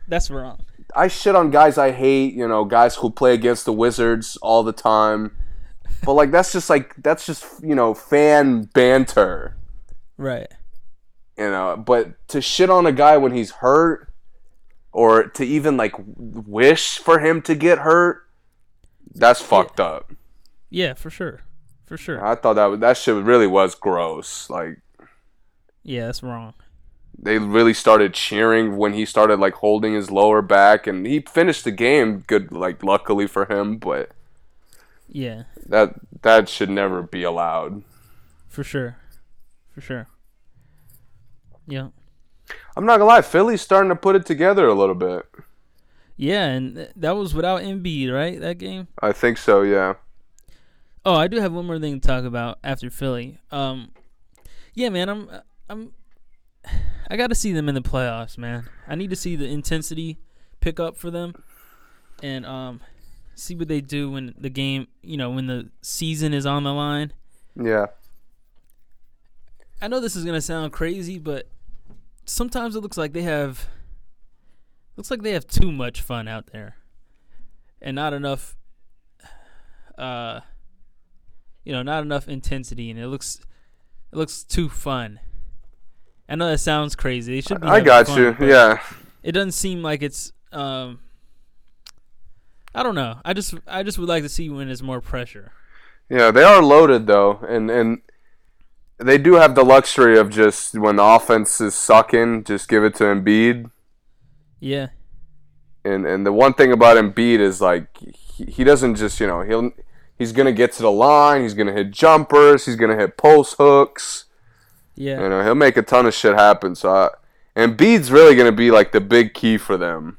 that's wrong. I shit on guys I hate, you know, guys who play against the Wizards all the time. But, like, that's just, you know, fan banter. Right. You know, but to shit on a guy when he's hurt or to even, like, wish for him to get hurt, that's fucked up. Yeah, for sure. For sure. I thought that shit really was gross. Like. Yeah, that's wrong. They really started cheering when he started, like, holding his lower back. And he finished the game good, like, luckily for him, but. Yeah. That should never be allowed. For sure. For sure. Yeah. I'm not going to lie. Philly's starting to put it together a little bit. Yeah, and that was without Embiid, right, that game? I think so, yeah. Oh, I do have one more thing to talk about after Philly. Yeah, man, I got to see them in the playoffs, man. I need to see the intensity pick up for them. And, see what they do when the game, you know, when the season is on the line. Yeah. I know this is going to sound crazy, but sometimes it looks like they have too much fun out there and not enough, you know, not enough intensity, and it looks too fun. I know that sounds crazy. They should be I got fun, you. Yeah. It doesn't seem like it's, I don't know. I just would like to see when there's more pressure. Yeah, they are loaded though, and they do have the luxury of just when the offense is sucking, just give it to Embiid. Yeah. And the one thing about Embiid is like he doesn't just, you know, he's gonna get to the line, he's gonna hit jumpers, he's gonna hit post hooks. Yeah. You know, he'll make a ton of shit happen. So Embiid's really gonna be like the big key for them.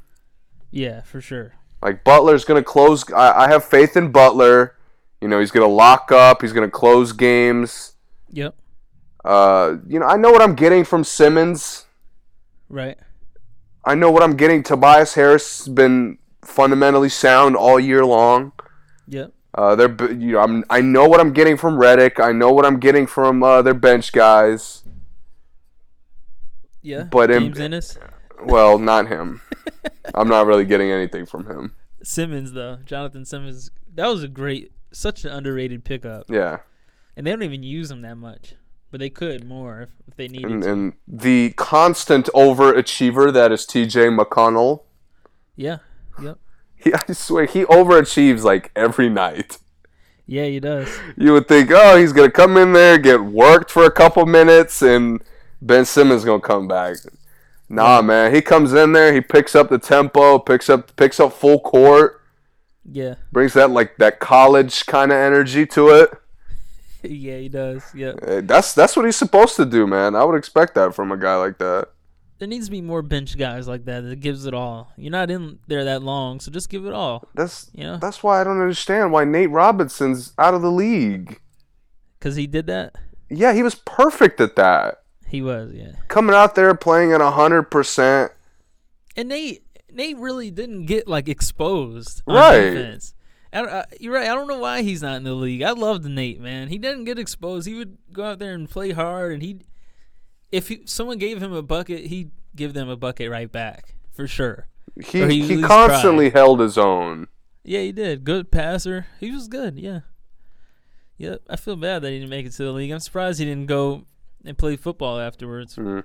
Yeah, for sure. Like, Butler's going to close. I have faith in Butler. You know, he's going to lock up. He's going to close games. Yep. You know, I know what I'm getting from Simmons. Right. I know what I'm getting. Tobias Harris has been fundamentally sound all year long. Yep. They're, you know, I know what I'm getting from Reddick. I know what I'm getting from their bench guys. Yeah. But James Ennis? Well, not him. I'm not really getting anything from him. Simmons, though. Jonathan Simmons. That was such an underrated pickup. Yeah. And they don't even use him that much. But they could more if they needed to. And the constant overachiever that is TJ McConnell. Yeah. Yep. I swear, he overachieves like every night. Yeah, he does. You would think, oh, he's going to come in there, get worked for a couple minutes, and Ben Simmons is going to come back. Nah, man. He comes in there. He picks up the tempo. Picks up full court. Yeah. Brings that like that college kind of energy to it. Yeah, he does. Yeah. That's what he's supposed to do, man. I would expect that from a guy like that. there needs to be more bench guys like that that gives it all. You're not in there that long, so just give it all. That's why I don't understand why Nate Robinson's out of the league. Because he did that? Yeah, he was perfect at that. He was, yeah. Coming out there playing at 100%. And Nate really didn't get, like, exposed on defense. You're right. I don't know why he's not in the league. I loved Nate, man. He didn't get exposed. He would go out there and play hard, and if someone gave him a bucket, he'd give them a bucket right back for sure. He constantly held his own. Yeah, he did. Good passer. He was good. Yeah. Yep. I feel bad that he didn't make it to the league. I'm surprised he didn't go and play football afterwards. Mm-hmm.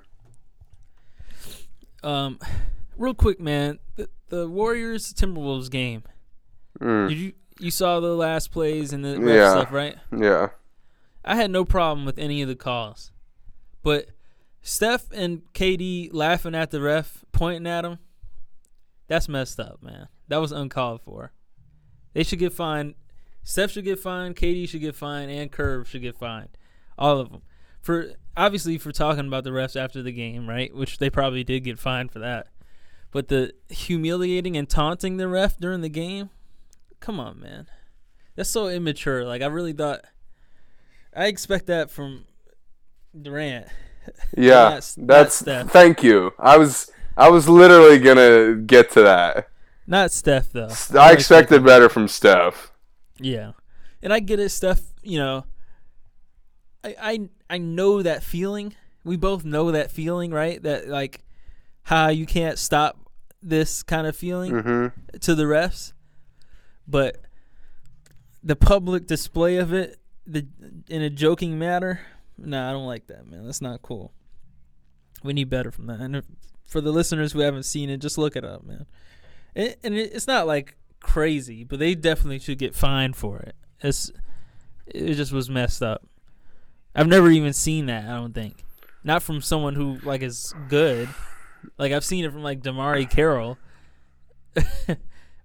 Real quick, man, the Warriors-Timberwolves game. Mm. You saw the last plays and the ref stuff, right? Yeah. I had no problem with any of the calls. But Steph and KD laughing at the ref, pointing at him, that's messed up, man. That was uncalled for. They should get fined. Steph should get fined, KD should get fined, and Curve should get fined. All of them. Obviously for talking about the refs after the game, right, which they probably did get fined for that. But the humiliating and taunting the ref during the game, come on, man. That's so immature. Like, I really thought – I expect that from Durant. Yeah, that's Steph. Thank you. I was literally going to get to that. Not Steph, though. I expected better from Steph. Yeah. And I get it, Steph, you know. I know that feeling. We both know that feeling, right? That, like, how you can't stop this kind of feeling to the refs. But the public display of it in a joking manner, I don't like that, man. That's not cool. We need better from that. And for the listeners who haven't seen it, just look it up, man. It's not, like, crazy, but they definitely should get fined for it. It just was messed up. I've never even seen that, I don't think. Not from someone who, like, is good. Like, I've seen it from, like, Damari Carroll.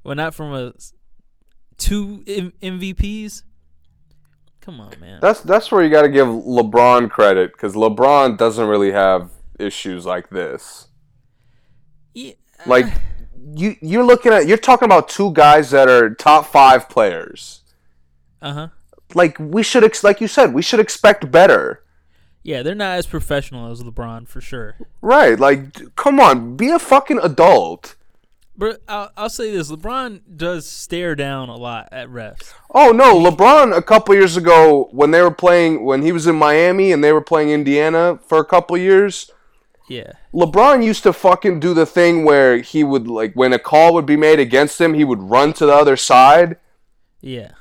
Well, not from a... Two MVPs? Come on, man. That's where you got to give LeBron credit, because LeBron doesn't really have issues like this. Yeah. Like, you're talking about two guys that are top five players. Uh-huh. Like, like you said, we should expect better. Yeah, they're not as professional as LeBron, for sure. Right. Like, come on. Be a fucking adult. But I'll say this. LeBron does stare down a lot at refs. Oh, no. LeBron, a couple years ago, when he was in Miami and they were playing Indiana for a couple years. Yeah. LeBron used to fucking do the thing where he would, like, when a call would be made against him, he would run to the other side. Yeah.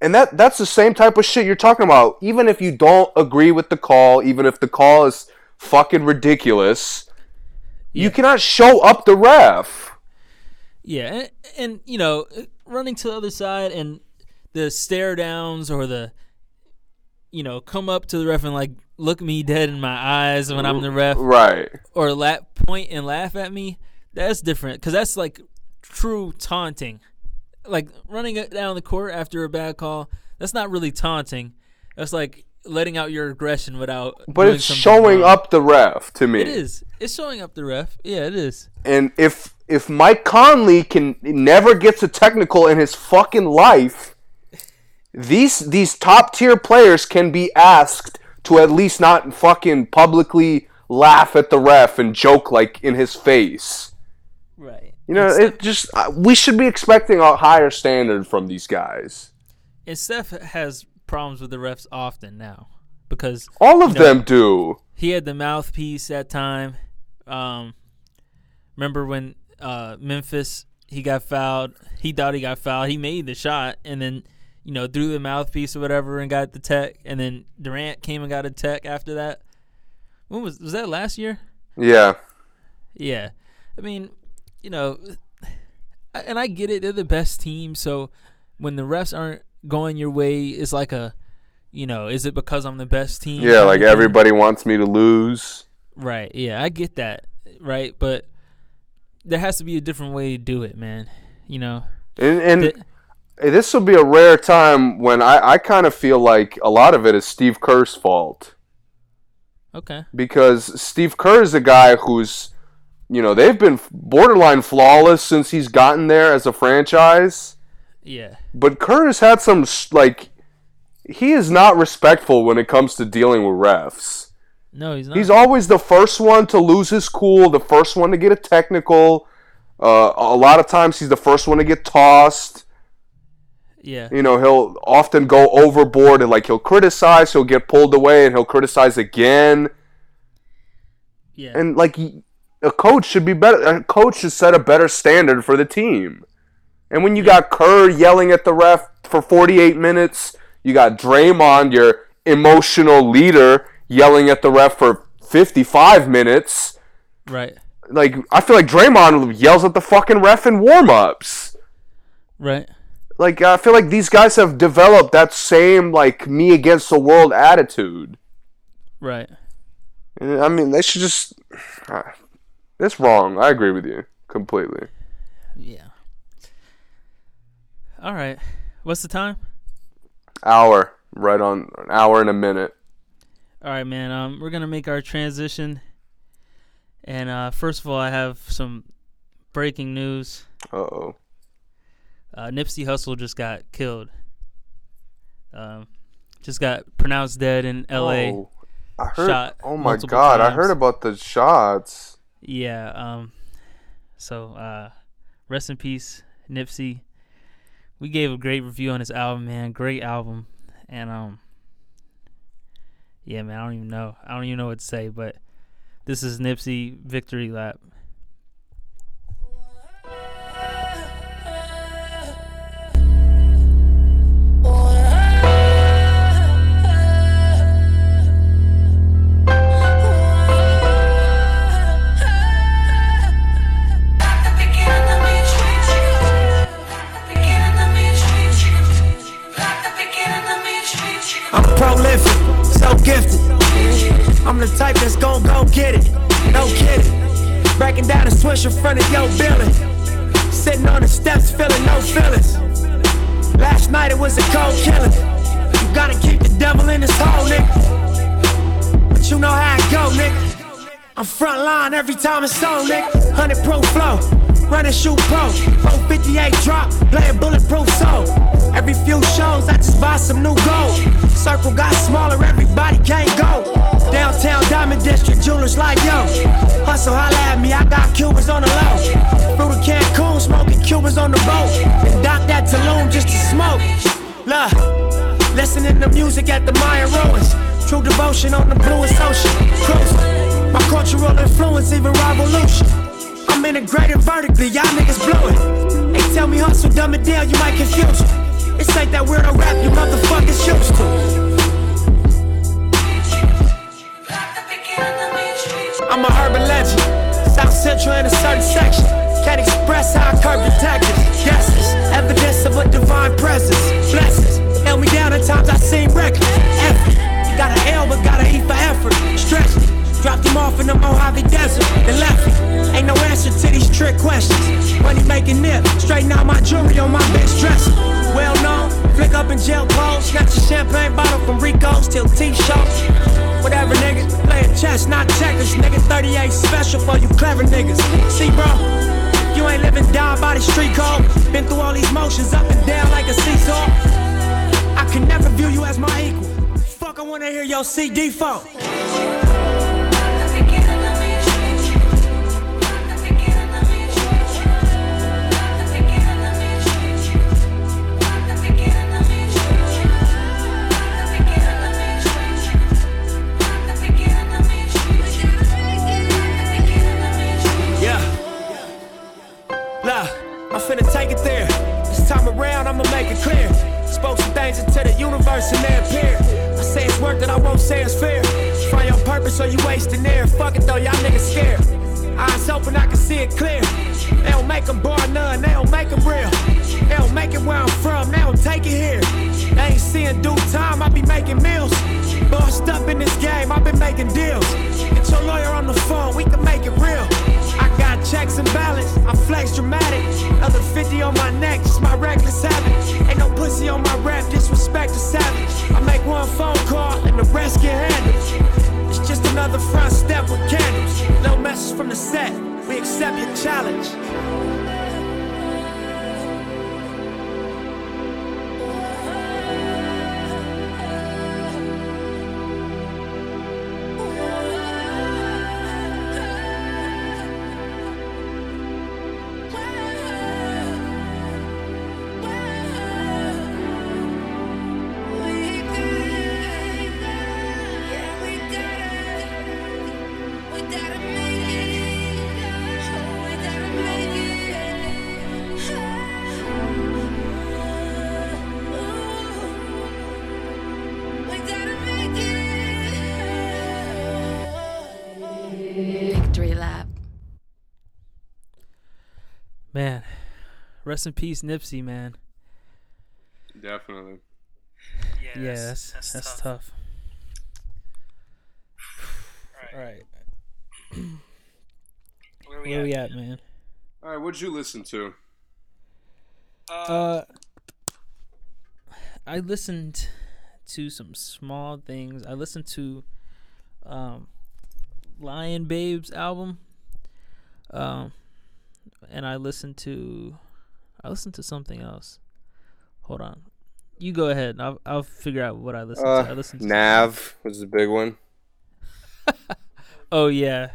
And that's the same type of shit you're talking about. Even if you don't agree with the call, even if the call is fucking ridiculous, you cannot show up the ref. Yeah, and you know, running to the other side and the stare downs or the, you know, come up to the ref and, like, look me dead in my eyes when I'm the ref. Right. Or point and laugh at me, that's different, because that's, like, true taunting. Like, running down the court after a bad call, that's not really taunting. That's, like, letting out your aggression without... But it's showing up the ref to me. It is. It's showing up the ref. Yeah, it is. And If Mike Conley never gets a technical in his fucking life, these top-tier players can be asked to at least not fucking publicly laugh at the ref and joke, like, in his face. Right. You know, we should be expecting a higher standard from these guys. And Steph has problems with the refs often now because... All of them do. He had the mouthpiece that time. Remember when... Memphis, he got fouled. He thought he got fouled. He made the shot and then, you know, threw the mouthpiece or whatever and got the tech. And then Durant came and got a tech after that. When was that last year? Yeah. Yeah. I mean, you know, and I get it. They're the best team. So when the refs aren't going your way, it's like a, you know, is it because I'm the best team? Yeah, like everybody wants me to lose. Right. Yeah, I get that. Right. But there has to be a different way to do it, man. You know? And this will be a rare time when I kind of feel like a lot of it is Steve Kerr's fault. Okay. Because Steve Kerr is a guy who's you know, they've been borderline flawless since he's gotten there as a franchise. Yeah. But Kerr has had some, like, he is not respectful when it comes to dealing with refs. No, he's not. He's always the first one to lose his cool, the first one to get a technical. A lot of times he's the first one to get tossed. Yeah. You know, he'll often go overboard and, like, he'll criticize, he'll get pulled away, and he'll criticize again. Yeah. And, like, a coach should be better. A coach should set a better standard for the team. And when you got Kerr yelling at the ref for 48 minutes, you got Draymond, your emotional leader, yelling at the ref for 55 minutes. Right. Like, I feel like Draymond yells at the fucking ref in warm-ups. Right. Like, I feel like these guys have developed that same, like, me against the world attitude. Right. I mean, they should just... It's wrong. I agree with you completely. Yeah. All right. What's the time? Hour. Right on. An hour and a minute. All right, man. We're going to make our transition. And first of all, I have some breaking news. Uh-oh. Nipsey Hussle just got killed. Just got pronounced dead in L.A. Oh, I heard. Shot oh, my God. Times. I heard about the shots. Yeah. So rest in peace, Nipsey. We gave a great review on his album, man. Great album. And, yeah, man, I don't even know what to say, but this is Nipsey Victory Lap. Prolific, so gifted. I'm the type that's gon' go get it, no kidding. Breaking down a switch in front of your building. Sitting on the steps, feeling no feelings. Last night it was a cold killing. You gotta keep the devil in his hole, nigga. But you know how it go, nigga. I'm front line every time it's on, nigga. 100 proof flow, run and shoot pro. 458 drop, playing bulletproof soul. Every few shows I just buy some new gold. Circle got smaller, everybody can't go. Downtown Diamond District, jewelers like yo. Hustle, holla at me, I got Cubans on the low. Through the Cancun, smoking Cubans on the boat. And dock that Tulum just to smoke. Look, listening to music at the Mayan ruins. True devotion on the bluest ocean. Cruising, my cultural influence, even revolution. I'm integrated vertically, y'all niggas blew it. They tell me hustle, dumb it down, you might confuse it. It's like that weirdo rap you motherfuckers used to. I'm a urban legend, South Central in a certain section. Can't express how I curb detectives. Guesses, evidence of a divine presence. Blessings, held me down at times I seem reckless. Effort, got an L but got an E for effort. Stretch me, dropped him off in the Mojave Desert. Then left me, ain't no answer to these trick questions. Money making nip, straighten out my jewelry on my bitch dresser. Well known, flick up in jail clothes. Snatch a champagne bottle from Rico's till T-shirts. Whatever, nigga, playin' chess, not checkers. Nigga, 38 special for you clever niggas. See, bro, you ain't living down by the street code. Been through all these motions up and down like a seesaw. I can never view you as my equal. Fuck, I wanna hear your CD phone. So you wasting air, fuck it though, y'all niggas scared. Eyes open, I can see it clear. They don't make them bar none, they don't make them real. They don't make it where I'm from, they don't take it here. They ain't seeing due time, I be making meals. Bossed up in this game, I been making deals. Get your lawyer on the phone, we can make it real. I got checks and balance, I flex dramatic. Another 50 on my neck, it's my reckless habit. Ain't no pussy on my rap, disrespect is savage. I make one phone call and the rest get handled. Just another front step with candles. No message from the set. We accept your challenge. Man, rest in peace, Nipsey, man. Definitely. Yeah, that's tough. All right. Where we at, man? All right, what'd you listen to? I listened to some small things. I listened to Lion Babe's album. And I listened to something else. Hold on, you go ahead. I'll figure out what I listened to. I listened to Nav was the big one. Oh yeah,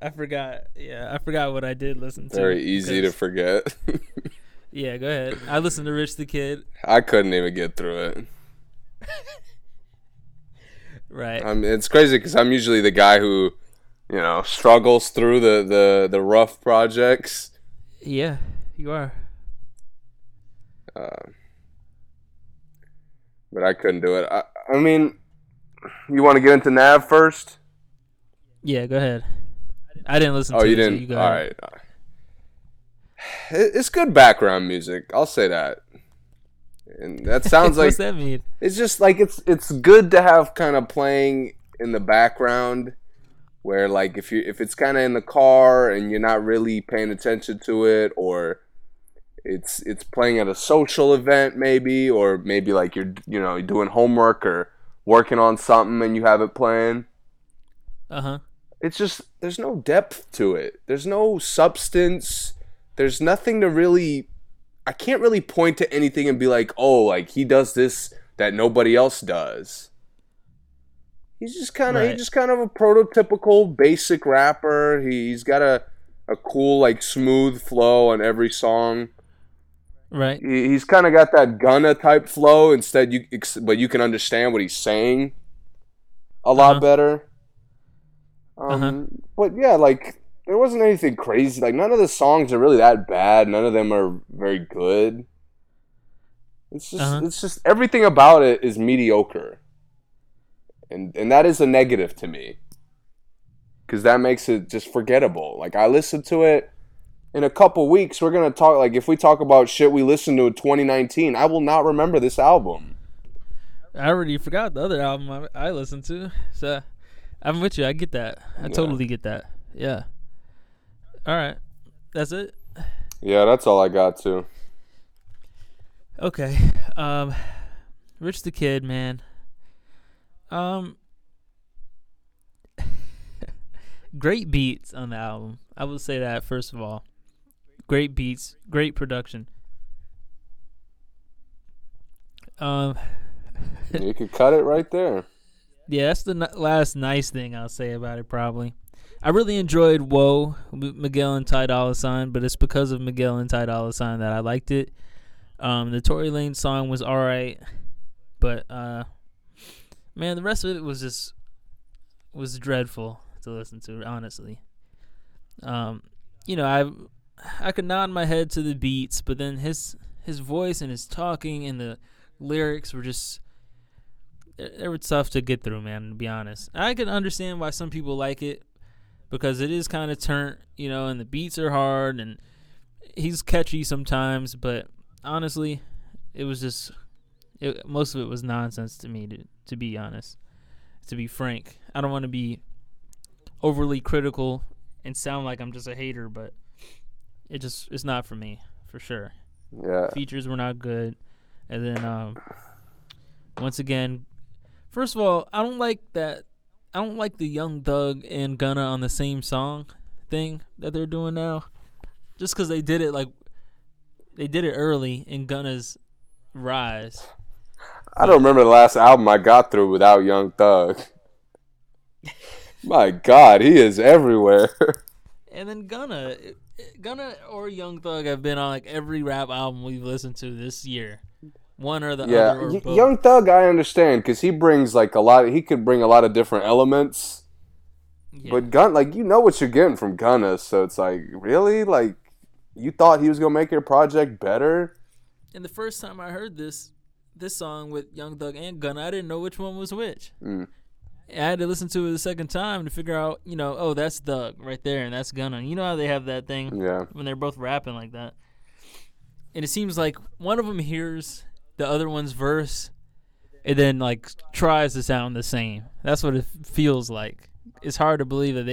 I forgot. Yeah, I forgot what I did listen to. Very easy to forget. Yeah, go ahead. I listened to Rich the Kid. I couldn't even get through it. Right. It's crazy because I'm usually the guy who, you know, struggles through the rough projects. Yeah, you are. But I couldn't do it. I mean, you want to get into Nav first? Yeah, go ahead. I didn't listen to it. Oh, you didn't? So you go ahead. All right. It's good background music. I'll say that. And that sounds like... What's that mean? It's just like it's good to have kind of playing in the background... Where, like, if it's kind of in the car and you're not really paying attention to it, or it's playing at a social event maybe, or maybe like you're doing homework or working on something and you have it playing. Uh-huh. It's just there's no depth to it. There's no substance. There's nothing to really. I can't really point to anything and be like, oh, like he does this that nobody else does. He's just kind of a prototypical basic rapper. He's got a cool, like, smooth flow on every song. Right. He's kind of got that Gunna type flow instead, but you can understand what he's saying a lot better. But yeah, like there wasn't anything crazy. Like none of the songs are really that bad. None of them are very good. It's just everything about it is mediocre. And that is a negative to me, because that makes it just forgettable. Like, I listened to it in a couple weeks. We're going to talk, like, if we talk about shit we listened to in 2019, I will not remember this album. I already forgot the other album I listened to. So, I'm with you. I get that. I totally get that. Yeah. All right. That's it? Yeah, that's all I got, too. Okay. Rich the Kid, man. Great beats on the album. I will say that first of all. Great beats, great production. You could cut it right there. Yeah, that's the last nice thing I'll say about it probably. I really enjoyed Whoa, Miguel and Ty Dolla $ign, but it's because of Miguel and Ty Dolla $ign that I liked it. The Tory Lanez song was alright, but man, the rest of it was dreadful to listen to, honestly. You know, I could nod my head to the beats, but then his voice and his talking and the lyrics were just they were tough to get through, man, to be honest. I could understand why some people like it, because it is kind of turnt, you know, and the beats are hard and he's catchy sometimes, but honestly, it was just most of it was nonsense to me, dude. To be honest, to be frank. I don't want to be overly critical and sound like I'm just a hater, but it's not for me, for sure. Yeah. Features were not good. And then, once again, first of all, I don't like that. I I don't like the Young Thug and Gunna on the same song thing that they're doing now, just because they did it like they did it early in Gunna's rise. I don't remember the last album I got through without Young Thug. My God, he is everywhere. And then Gunna or Young Thug have been on like every rap album we've listened to this year. One or the other. Or both. Young Thug, I understand, because he brings like a lot. He could bring a lot of different elements. Yeah. But Gunna, like you know what you're getting from Gunna, so it's like really, like you thought he was gonna make your project better. And the first time I heard this song with Young Thug and Gunna, I didn't know which one was which. I had to listen to it a second time to figure out, you know, oh, that's Thug right there and that's Gunna. You know how they have that thing when they're both rapping like that. And it seems like one of them hears the other one's verse and then, like, tries to sound the same. That's what it feels like. It's hard to believe that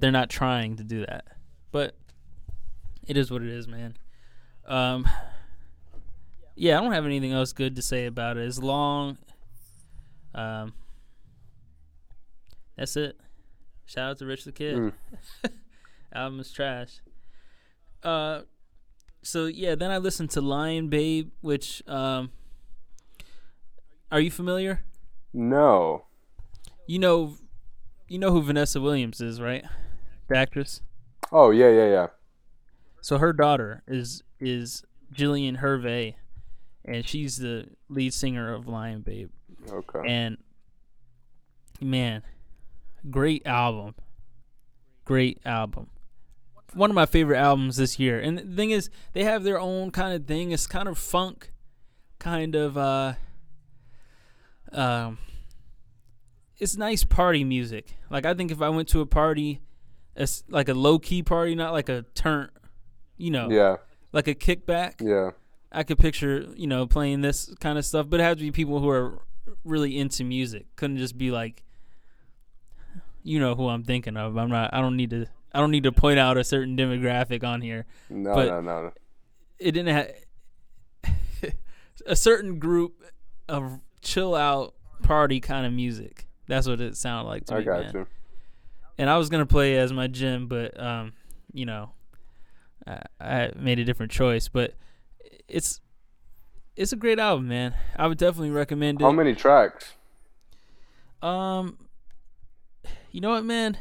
they're not trying to do that. But it is what it is, man. Yeah, I don't have anything else good to say about it. It's long. That's it. Shout out to Rich the Kid. Album is trash. So, yeah, then I listened to Lion Babe, which are you familiar? No. You know who Vanessa Williams is, right? The actress? Oh, yeah. So her daughter is Jillian Hervé, and she's the lead singer of Lion Babe. Okay. And, man, great album. One of my favorite albums this year. And the thing is, they have their own kind of thing. It's kind of funk, kind of it's nice party music. Like, I think if I went to a party, like a low-key party, not like a turn, like a kickback, I could picture, playing this kind of stuff. But it had to be people who are really into music. Couldn't just be like, you know who I'm thinking of. I don't need to point out a certain demographic on here. No. It didn't have a certain group of chill out party kind of music. That's what it sounded like to me. I got you. And I was gonna play as my gym, but I made a different choice. But it's a great album, man. I would definitely recommend it. How many tracks? You know what, man?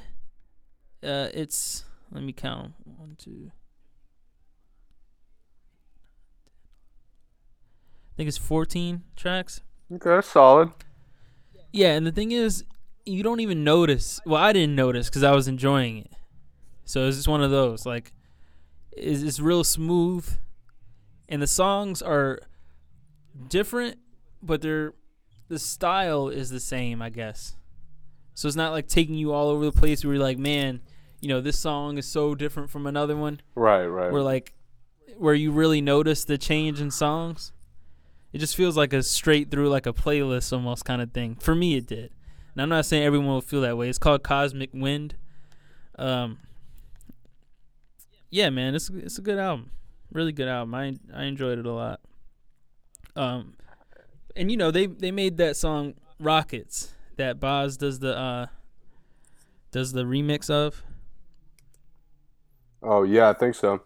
It's let me count 1, 2. I think it's 14 tracks. Okay, that's solid. Yeah, and the thing is, you don't even notice. Well, I didn't notice because I was enjoying it. So it's just one of those. Like, it's real smooth, and the songs are different, but the style is the same, I guess. So it's not like taking you all over the place where you're like, man, this song is so different from another one. Right. Where you really notice the change in songs. It just feels like a straight through, like a playlist almost kind of thing. For me, it did. And I'm not saying everyone will feel that way. It's called Cosmic Wind. Yeah, man, it's a good album. Really good album. I enjoyed it a lot. And, they made that song Rockets that Boz does the remix of. Oh yeah, I think so.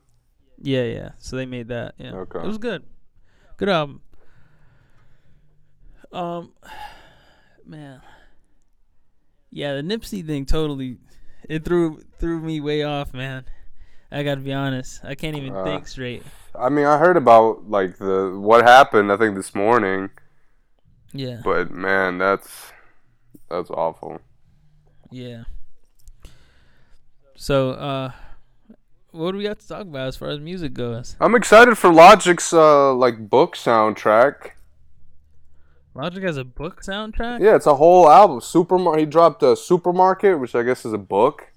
Yeah. So they made that. Yeah. Okay. It was good. Good album. Man. Yeah, the Nipsey thing totally threw me way off, man. I gotta be honest. I can't even think straight. I mean, I heard about like what happened, I think this morning. Yeah. But man, that's awful. Yeah. So, what do we got to talk about as far as music goes? I'm excited for Logic's book soundtrack. Logic has a book soundtrack? Yeah, it's a whole album. He dropped a Supermarket, which I guess is a book.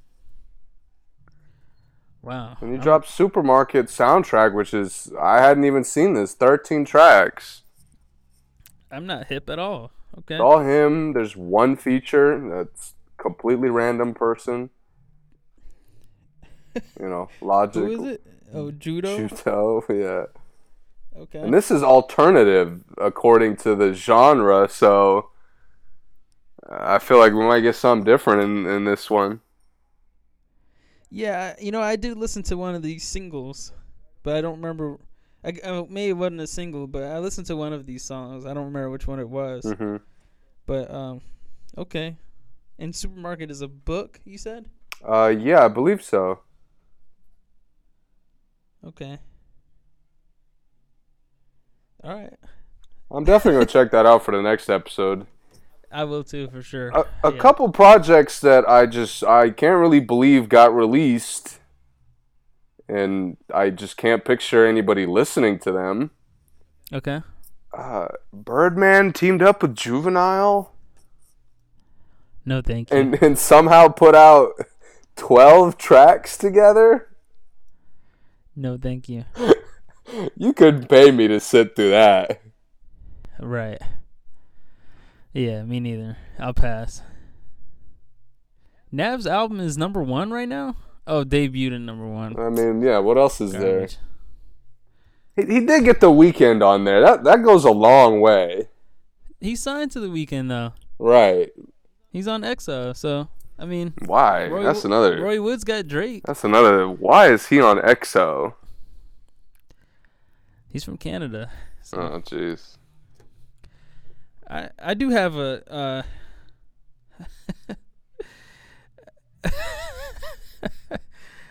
Wow. And he dropped Supermarket soundtrack, which is I hadn't even seen this. 13 tracks. I'm not hip at all. Okay. It's all him. There's one feature that's completely random person. Logic. Who is it? Oh, Judo, yeah. Okay. And this is alternative according to the genre, so I feel like we might get something different in this one. Yeah, you know, I did listen to one of these singles, but I don't remember. I maybe it wasn't a single, but I listened to one of these songs. I don't remember which one it was. Mm-hmm. But, okay. And Supermarket is a book, you said? Yeah, I believe so. Okay. All right. I'm definitely going to check that out for the next episode. I will too, for sure. A couple projects that I can't really believe got released, and I just can't picture anybody listening to them. Okay. Birdman teamed up with Juvenile. No, thank you. And somehow put out 12 tracks together. No, thank you. You couldn't pay me to sit through that. Right. Yeah, me neither. I'll pass. Nav's album is number one right now? Oh, debuted at number one. I mean, yeah, what else is garbage there? He did get The Weeknd on there. That goes a long way. He signed to The Weeknd, though. Right. He's on EXO, so, I mean. Why? That's another. Roy Wood's got Drake. That's another. Why is he on EXO? He's from Canada. So. Oh, jeez. I do have a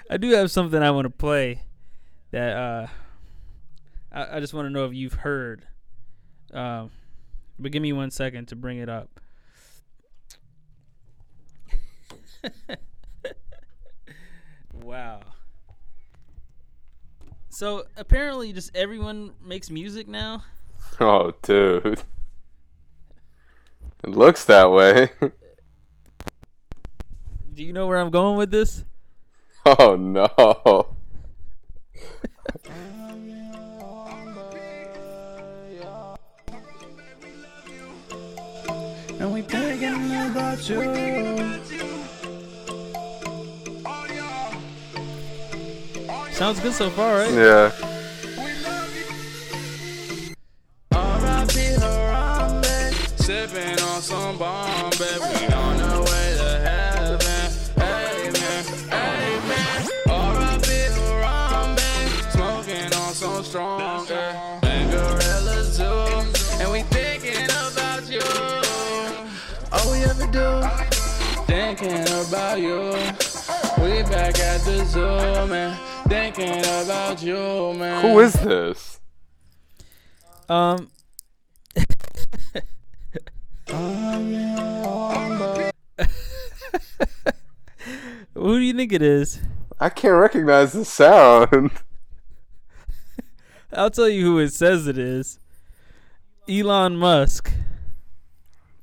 I do have something I want to play that I just want to know if you've heard. But give me 1 second to bring it up. Wow. So apparently just everyone makes music now. Oh, dude. It looks that way. Do you know where I'm going with this? Oh, no. And we thinking about you. Sounds good so far, right? Yeah. Sipping on some bomb, but we on our way to heaven. Amen, amen. R.I.P. Harambe, smoking on some stronger. And gorillas too, and we thinking about you. All we ever do, thinking about you. We back at the zoo, man, thinking about you, man. Who is this? Who do you think it is? I can't recognize the sound. I'll tell you who it says it is. Elon Musk.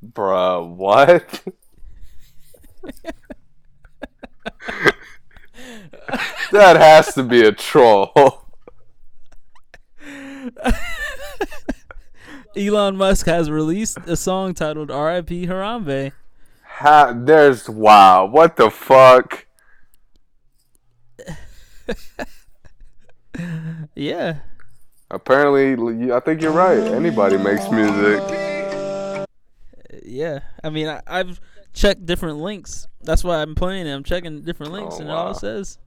Bruh, what? That has to be a troll. Elon Musk has released a song titled R.I.P. Harambe. Wow, what the fuck? Yeah. Apparently, I think you're right. Anybody makes music. Yeah, I mean, I've checked different links. That's why I'm playing it. I'm checking different links, and wow. All says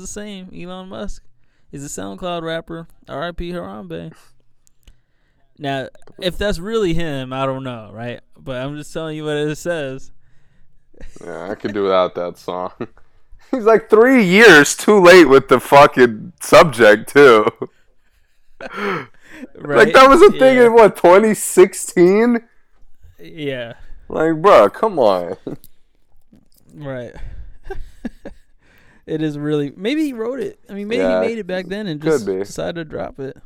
the same. Elon Musk is a SoundCloud rapper. R.I.P. Harambe. Now, if that's really him, I don't know, right? But I'm just telling you what it says. Yeah, I could do without that song. He's like 3 years too late with the fucking subject, too. Right? Like, that was a thing in, what, 2016? Yeah. Like, bro, come on. Right. It is really... Maybe he wrote it. I mean, maybe he made it back then and just decided to drop it.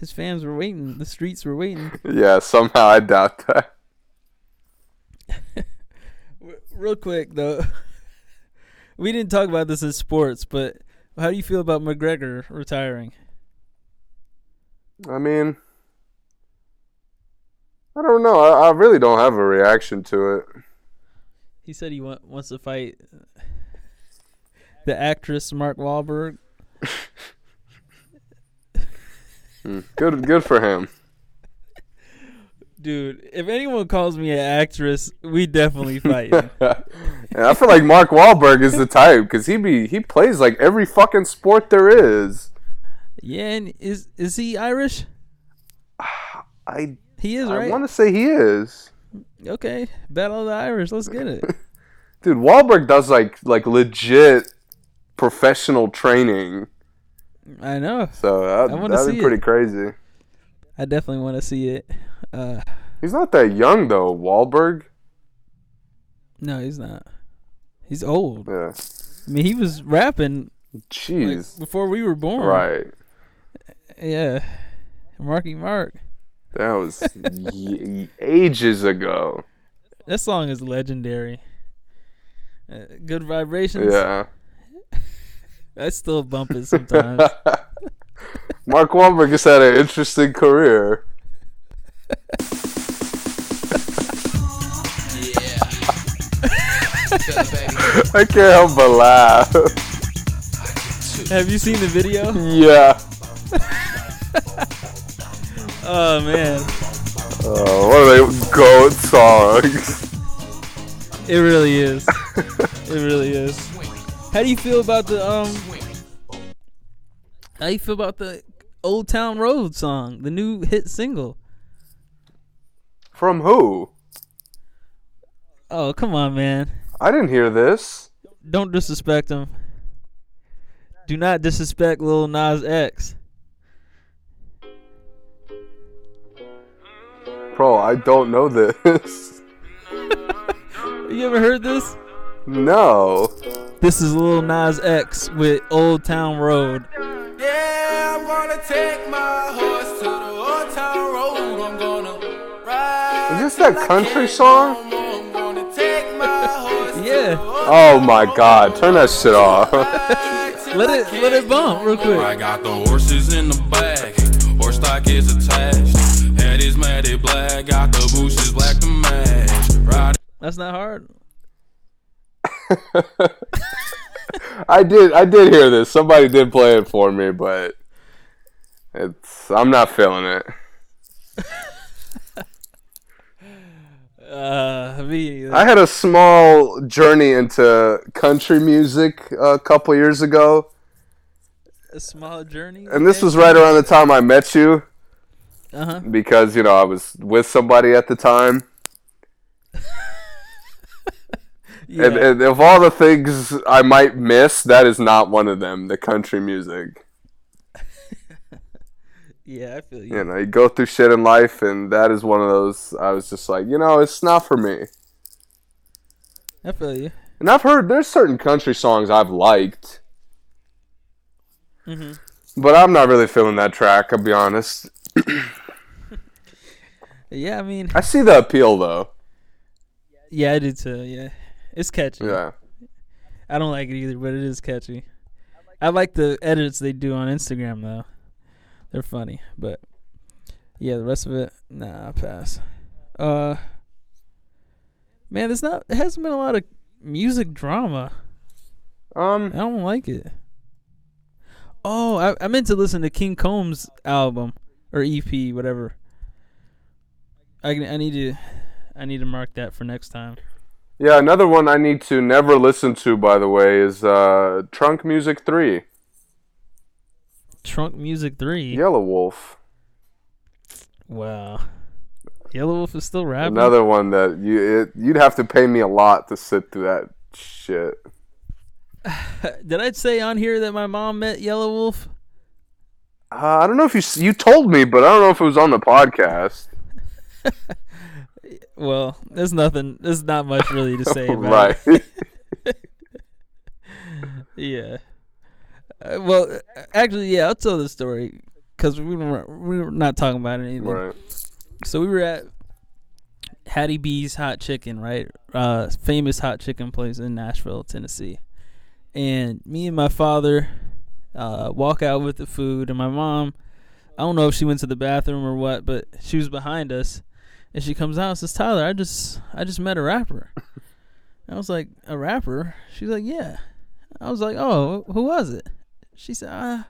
His fans were waiting. The streets were waiting. Yeah, somehow I doubt that. Real quick, though. We didn't talk about this in sports, but how do you feel about McGregor retiring? I mean, I don't know. I really don't have a reaction to it. He said he wants to fight the actress Mark Wahlberg. Good for him. Dude, if anyone calls me an actress, we definitely fight. And I feel like Mark Wahlberg is the type because he plays like every fucking sport there is. Yeah, and is he Irish? He is, right? I want to say he is. Okay, Battle of the Irish. Let's get it. Dude, Wahlberg does like legit professional training. I know. So that'd be pretty crazy. I definitely want to see it. He's not that young though, Wahlberg. No, he's not. He's old. Yeah. I mean, he was rapping. Jeez. Like, before we were born. Right. Yeah. Marky Mark. That was ages ago. That song is legendary. Good Vibrations. Yeah. I still bump it sometimes. Mark Wahlberg has had an interesting career. Yeah. I can't help but laugh. Have you seen the video? Yeah. Oh, man. Oh, what are they? Goat songs. It really is. It really is. How do you feel about the Old Town Road song, the new hit single? From who? Oh, come on, man. I didn't hear this. Don't disrespect him. Do not disrespect Lil Nas X. Bro, I don't know this. You ever heard this? No. This is Lil Nas X with Old Town Road. Yeah, I'm gonna take my horse to the Old Town Road. I'm gonna ride. Is this that country song? Yeah. Oh my God, turn that shit off. let it bump real quick. I got the horses in the back. Horse stock is attached. Head is matted black. Got the bushes black to match. That's not hard. I did hear this. Somebody did play it for me, but I'm not feeling it. Me either. I had a small journey into country music a couple years ago. A small journey? And this was right around the time I met you. Uh-huh. Because, you know, I was with somebody at the time. Yeah. And of all the things I might miss, that is not one of them, the country music. Yeah, I feel you. You know, you go through shit in life, and that is one of those, I was just like, you know, it's not for me. I feel you. And I've heard, there's certain country songs I've liked. Mm-hmm. But I'm not really feeling that track, I'll be honest. Yeah, I mean. I see the appeal, though. Yeah, I do too, yeah. It's catchy. Yeah. I don't like it either, but it is catchy. I like the edits they do on Instagram, though. They're funny. But, yeah, the rest of it, nah, I'll pass. Man, it hasn't been a lot of music drama. I don't like it. Oh, I meant to listen to King Combs' album, or EP, whatever. I need to mark that for next time. Yeah, another one I need to never listen to, by the way, is Trunk Music 3. Trunk Music 3? Yelawolf. Wow. Yelawolf is still rapping? Another one that you'd have to pay me a lot to sit through that shit. Did I say on here that my mom met Yelawolf? I don't know if you told me, but I don't know if it was on the podcast. Well, there's nothing. There's not much really to say about it. Yeah. Well, actually, yeah, I'll tell the story because we were not talking about anything. Right. So we were at Hattie B's Hot Chicken, right? Famous hot chicken place in Nashville, Tennessee. And me and my father walk out with the food, and my mom, I don't know if she went to the bathroom or what, but she was behind us. And she comes out and says, Tyler, I just met a rapper. And I was like, a rapper? She's like, yeah. I was like, oh, who was it? She said, I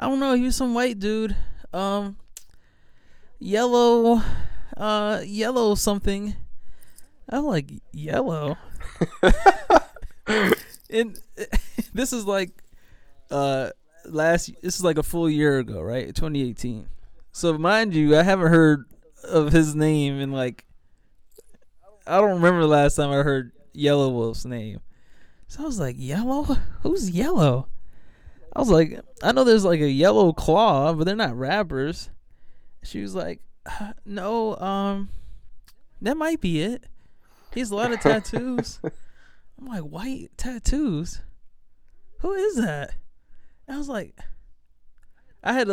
don't know. He was some white dude. Yellow. yellow something. I don't like yellow. And this is like this is like a full year ago, right? 2018. So mind you, I haven't heard of his name in like, I don't remember the last time I heard Yellow Wolf's name. So I was like, yellow? Who's yellow? I was like, I know there's like a Yellow Claw, but they're not rappers. She was like, no, that might be it. He has a lot of tattoos. I'm like, white tattoos? Who is that? I was like, I had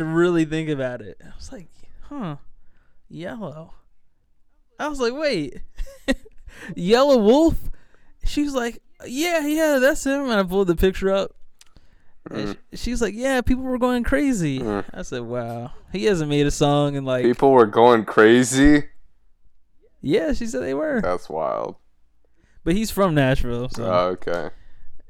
to really think about it. I was like, huh, yellow. I was like, wait, Yellow Wolf? She was like, yeah, that's him. And I pulled the picture up. And she was like, yeah, people were going crazy. I said, wow, he hasn't made a song in like. People were going crazy? Yeah, she said they were. That's wild. But he's from Nashville, so. Oh, okay.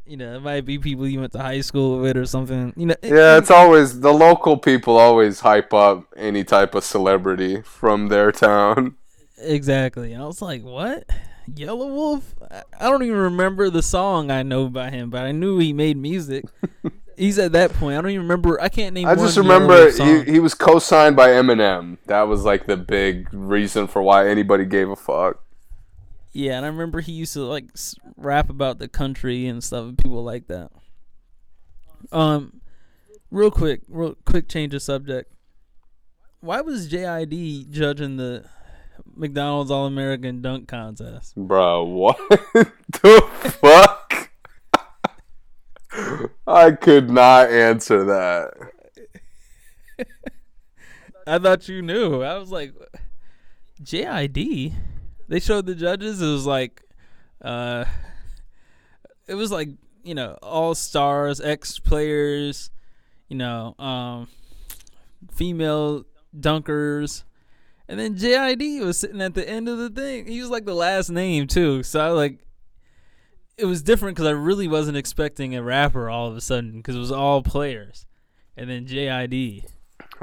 You know, it might be people you went to high school with or something. You know, yeah, it's always the local people always hype up any type of celebrity from their town. Exactly. I was like, what? Yellow Wolf? I don't even remember the song I know by him, but I knew he made music. He's at that point. I don't even remember. I can't name one. I just remember he was co-signed by Eminem. That was like the big reason for why anybody gave a fuck. Yeah, and I remember he used to like rap about the country and stuff, and people like that. Real quick, change of subject. Why was JID judging the McDonald's All-American Dunk Contest? Bro, what the fuck? I could not answer that. I thought you knew. I was like, JID. They showed the judges. It was like, you know, all stars, ex players, you know, female dunkers, and then JID was sitting at the end of the thing. He was like the last name too, so I like it was different because I really wasn't expecting a rapper all of a sudden because it was all players, and then JID.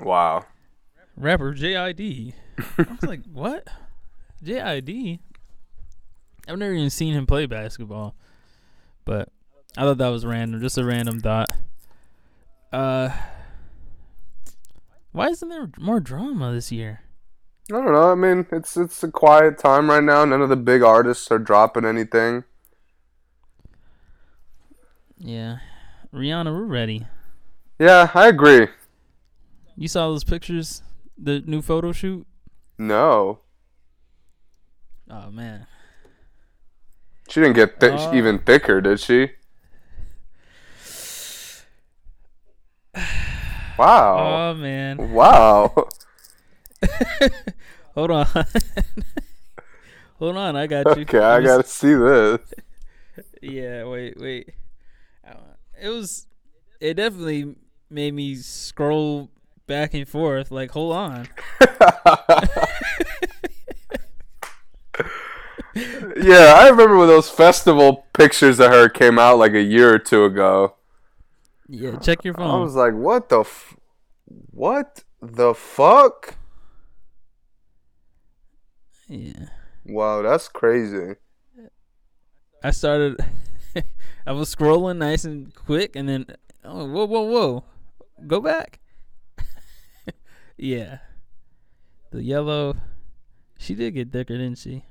Wow. Rapper JID. I was like, what? JID? I've never even seen him play basketball. But I thought that was random. Just a random thought. Why isn't there more drama this year? I don't know. I mean, it's a quiet time right now. None of the big artists are dropping anything. Yeah. Rihanna, we're ready. Yeah, I agree. You saw those pictures? The new photo shoot? No. Oh, man. She didn't get even thicker, did she? Wow. Oh, man. Wow. Hold on. Hold on, I got you. Okay, I gotta see this. Yeah, wait. It definitely made me scroll back and forth, like, hold on. Yeah, I remember when those festival pictures of her came out like a year or two ago. Yeah, check your phone. I was like, what the fuck? Yeah. Wow, that's crazy. I was scrolling nice and quick, and then, oh, whoa. Go back. Yeah. The yellow, she did get thicker, didn't she?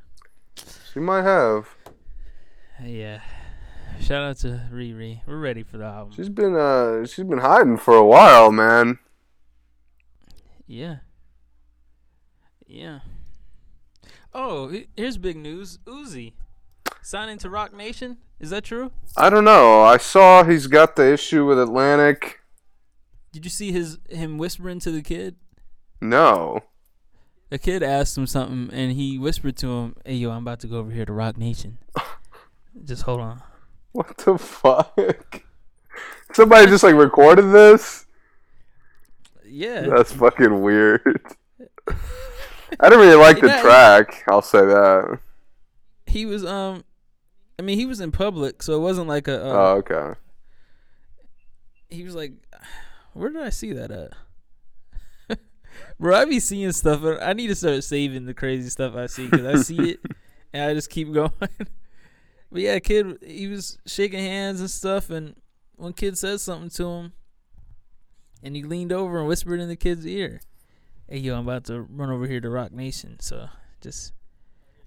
She might have. Yeah. Shout out to Riri. We're ready for the album. She's been hiding for a while, man. Yeah. Oh, here's big news. Uzi signing to Rock Nation. Is that true? I don't know. I saw he's got the issue with Atlantic. Did you see him whispering to the kid? No. A kid asked him something, and he whispered to him, hey, yo, I'm about to go over here to Rock Nation. Just hold on. What the fuck? Somebody just, like, recorded this? Yeah. That's fucking weird. I didn't really like the track, I'll say that. He was, he was in public, so it wasn't like a... oh, okay. He was like, where did I see that at? Bro, I be seeing stuff. I need to start saving the crazy stuff I see, because I see it and I just keep going. But yeah, kid, he was shaking hands and stuff, and one kid said something to him, and he leaned over and whispered in the kid's ear, "Hey, yo, I'm about to run over here to Rock Nation, so just..."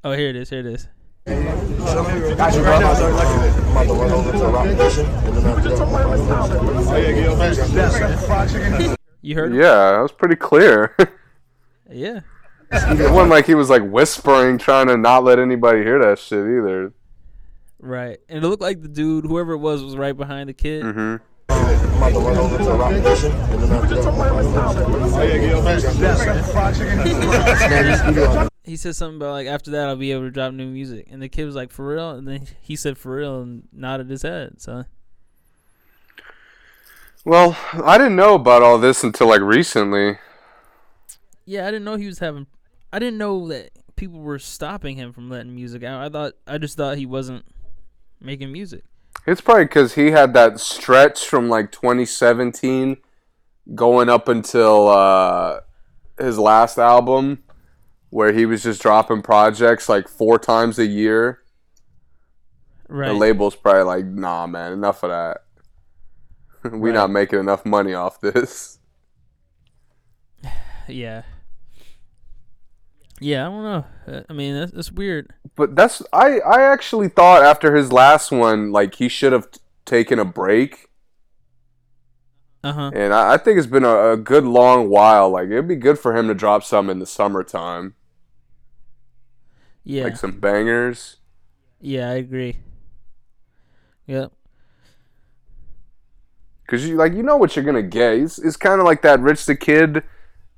Oh, here it is. You heard him? Yeah, that was pretty clear. Yeah. It wasn't like he was like whispering, trying to not let anybody hear that shit either. Right. And it looked like the dude, whoever it was right behind the kid. Mm-hmm. He said something about, like, after that I'll be able to drop new music. And the kid was like, "For real?" And then he said, "For real," and nodded his head. So, well, I didn't know about all this until, like, recently. Yeah, I didn't know that people were stopping him from letting music out. I just thought he wasn't making music. It's probably because he had that stretch from, like, 2017 going up until his last album, where he was just dropping projects like 4 times a year. Right. The label's probably like, "Nah, man, enough of that. We're not making enough money off this." Yeah. Yeah, I don't know. I mean, that's weird. But that's... I actually thought after his last one, like, he should have taken a break. Uh-huh. And I think it's been a good long while. Like, it'd be good for him to drop some in the summertime. Yeah. Like some bangers. Yeah, I agree. Yep. Because, you know what you're going to get. It's kind of like that Rich the Kid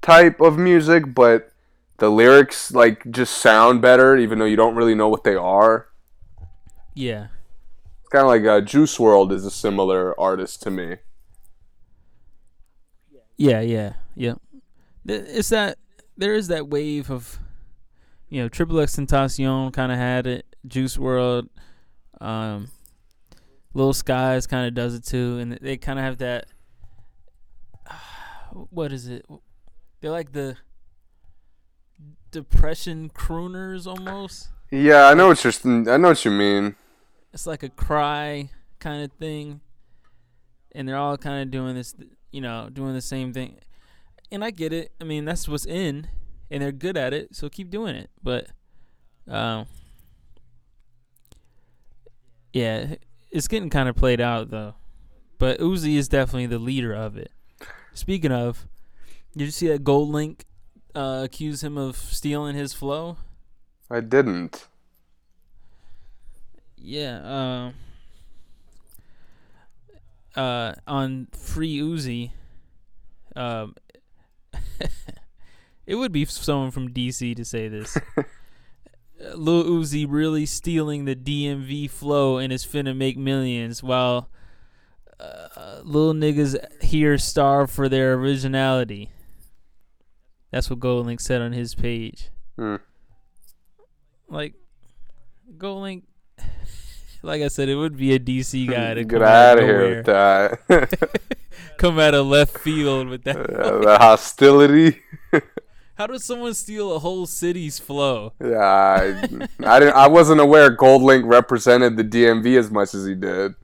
type of music, but... the lyrics, like, just sound better, even though you don't really know what they are. Yeah. It's kind of like Juice WRLD is a similar artist to me. Yeah. It's that... there is that wave of... you know, Triple Xtentacion kind of had it. Juice WRLD. Lil Skies kind of does it, too. And they kind of have that... what is it? They're like the... depression crooners almost. Yeah, I know what you mean. It's like a cry kind of thing, and they're all kind of doing this, doing the same thing. And I get it. I mean, that's what's in, and they're good at it, so keep doing it. But, yeah, it's getting kind of played out though. But Uzi is definitely the leader of it. Speaking of, did you see that Gold Link? Accuse him of stealing his flow? I didn't. Yeah. On Free Uzi, it would be someone from DC to say this. Lil Uzi really stealing the DMV flow and is finna make millions, while little niggas here starve for their originality. That's what Gold Link said on his page. Mm. Like, Gold Link, like I said, it would be a DC guy to get out of here with that. Come out of left field with that. The hostility. How does someone steal a whole city's flow? Yeah, I wasn't aware Gold Link represented the DMV as much as he did.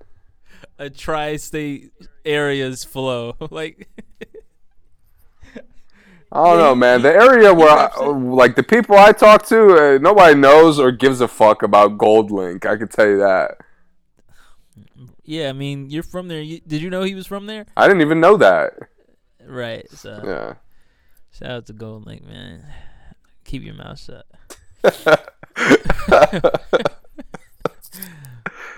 A tri-state area's flow, like. I don't know, man. The area where, the people I talk to, nobody knows or gives a fuck about Gold Link. I can tell you that. Yeah, I mean, you're from there. Did you know he was from there? I didn't even know that. Right. So yeah. Shout out to Gold Link, man. Keep your mouth shut.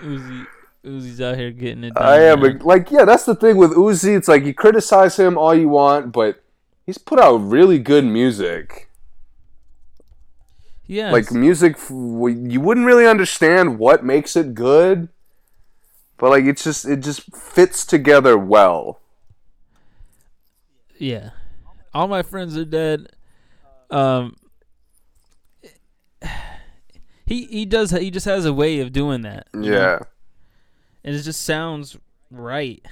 Uzi's out here getting it done. I am. That's the thing with Uzi. It's like you criticize him all you want, but... he's put out really good music. Yeah. Like, music, you wouldn't really understand what makes it good, but, like, it just fits together well. Yeah. All my friends are dead. He just has a way of doing that. Yeah. Know? And it just sounds right.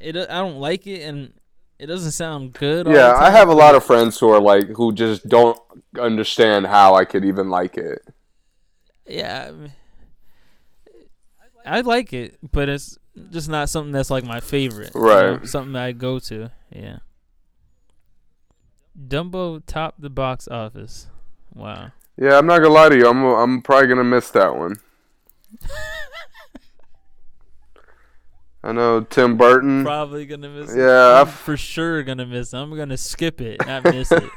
I don't like it, and It doesn't sound good. Yeah, I have a lot of friends who are like, who just don't understand how I could even like it. Yeah, I like it, but it's just not something that's like my favorite. Right. You know, something that I go to. Yeah. Dumbo topped the box office. Wow. Yeah, I'm not gonna lie to you. I'm probably gonna miss that one. I know Tim Burton. Probably gonna miss it. Yeah, I'm for sure gonna miss it. I'm gonna skip it, not miss it.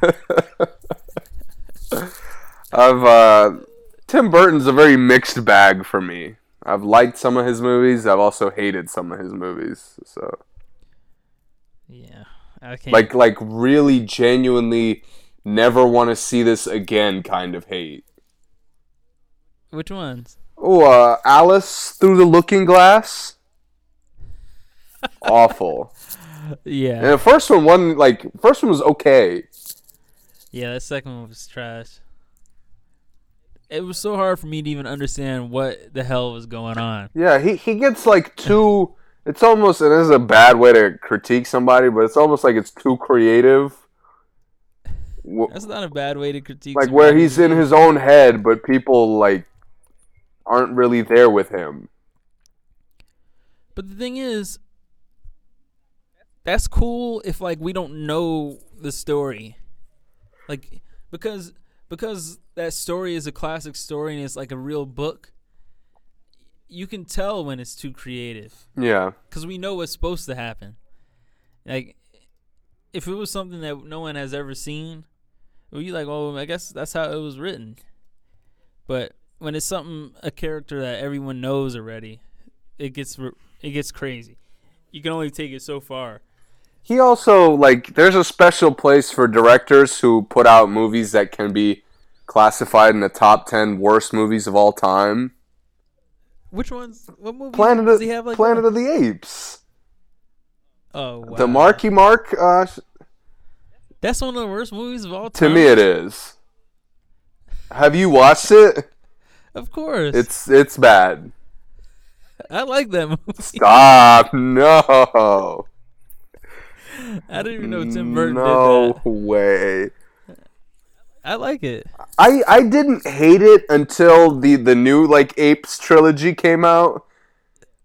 Tim Burton's a very mixed bag for me. I've liked some of his movies. I've also hated some of his movies. So yeah, I can't. Like really genuinely never want to see this again kind of hate. Which ones? Oh, Alice Through the Looking Glass. Awful. Yeah. And the first one was okay. Yeah, that second one was trash. It was so hard for me to even understand what the hell was going on. Yeah, he gets like too. It's almost, and this is a bad way to critique somebody, but it's almost like it's too creative. That's not a bad way to critique. Like somebody. Where he's in his own head, but people like aren't really there with him. But the thing is, that's cool if like we don't know the story, like because that story is a classic story and it's like a real book. You can tell when it's too creative. Yeah, because we know what's supposed to happen. Like if it was something that no one has ever seen, well, you like, oh, I guess that's how it was written. But when it's a character that everyone knows already, it gets crazy. You can only take it so far. He also, like, there's a special place for directors who put out movies that can be classified in the top 10 worst movies of all time. Which ones? What movie does he have? Like Planet of the Apes. Oh, wow. The Marky Mark. That's one of the worst movies of all time. To me, it is. Have you watched it? Of course. It's bad. I like that movie. Stop. No. I didn't even know Tim Burton did that. No way. I like it. I didn't hate it until the new like Apes trilogy came out.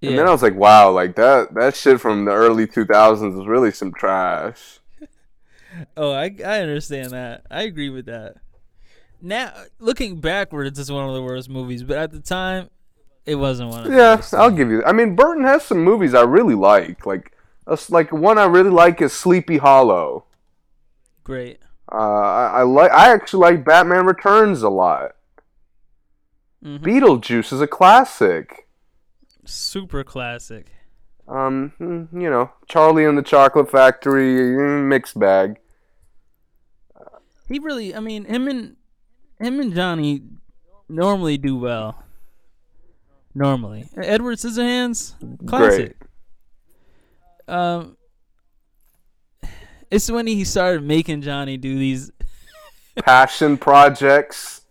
And then I was like, wow, like that shit from the early 2000s was really some trash. Oh, I understand that. I agree with that. Now, looking backwards, it's one of the worst movies, but at the time it wasn't one of the worst. Yeah, I'll give you that. I mean, Burton has some movies I really like. Like one I really like is Sleepy Hollow. Great. I actually like Batman Returns a lot. Mm-hmm. Beetlejuice is a classic. Super classic. You know, Charlie and the Chocolate Factory, mixed bag. He really, I mean, him and Johnny normally do well. Normally, Edward Scissorhands, classic. Great. It's when he started making Johnny do these passion projects,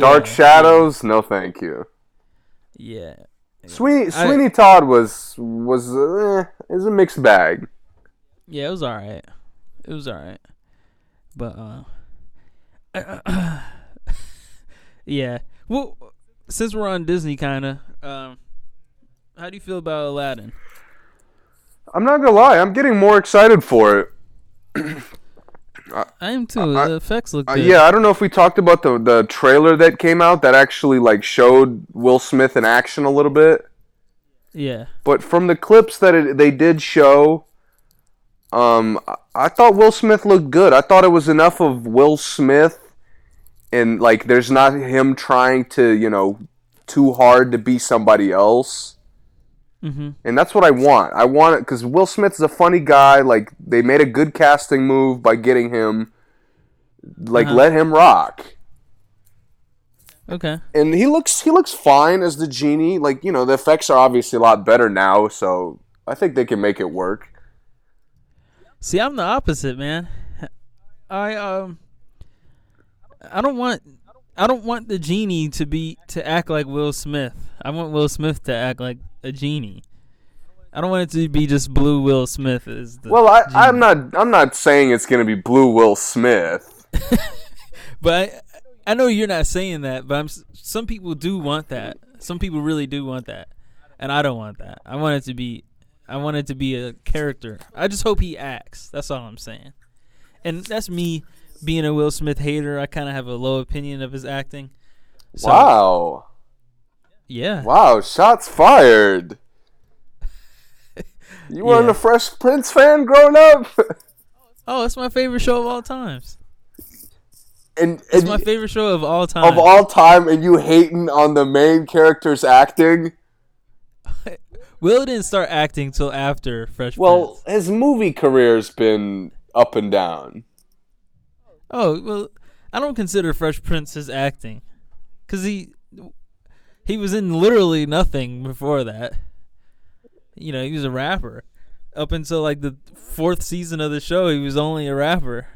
Dark Shadows. No, thank you. Yeah. Sweeney Todd was a mixed bag. Yeah, it was all right. But yeah. Well, since we're on Disney, kind of, how do you feel about Aladdin? I'm not gonna lie, I'm getting more excited for it. I am too. The effects look good. Yeah, I don't know if we talked about the trailer that came out that actually like showed Will Smith in action a little bit. Yeah. But from the clips that they did show, I thought Will Smith looked good. I thought it was enough of Will Smith, and like there's not him trying to, you know, too hard to be somebody else. Mm-hmm. And that's what I want. I want it because Will Smith's a funny guy. Like they made a good casting move by getting him. Like let him rock. Okay. And he looks fine as the genie. Like, you know, the effects are obviously a lot better now, so I think they can make it work. See, I'm the opposite, man. I don't want the genie to act like Will Smith. I want Will Smith to act like a genie. I don't want it to be just Blue Will Smith. I'm not saying it's going to be Blue Will Smith. But I know you're not saying that, but some people do want that. Some people really do want that, and I don't want that. I want it to be a character. I just hope he acts. That's all I'm saying. And that's me being a Will Smith hater. I kind of have a low opinion of his acting. So, wow. Yeah. Wow, shots fired. You weren't a Fresh Prince fan growing up? Oh, it's my favorite show of all times. And it's my favorite show of all time. Of all time, and you hating on the main character's acting? Will didn't start acting till after Fresh Prince. Well, his movie career's been up and down. Oh, well, I don't consider Fresh Prince his acting. Because he was in literally nothing before that. You know, he was a rapper. Up until, like, the fourth season of the show, he was only a rapper.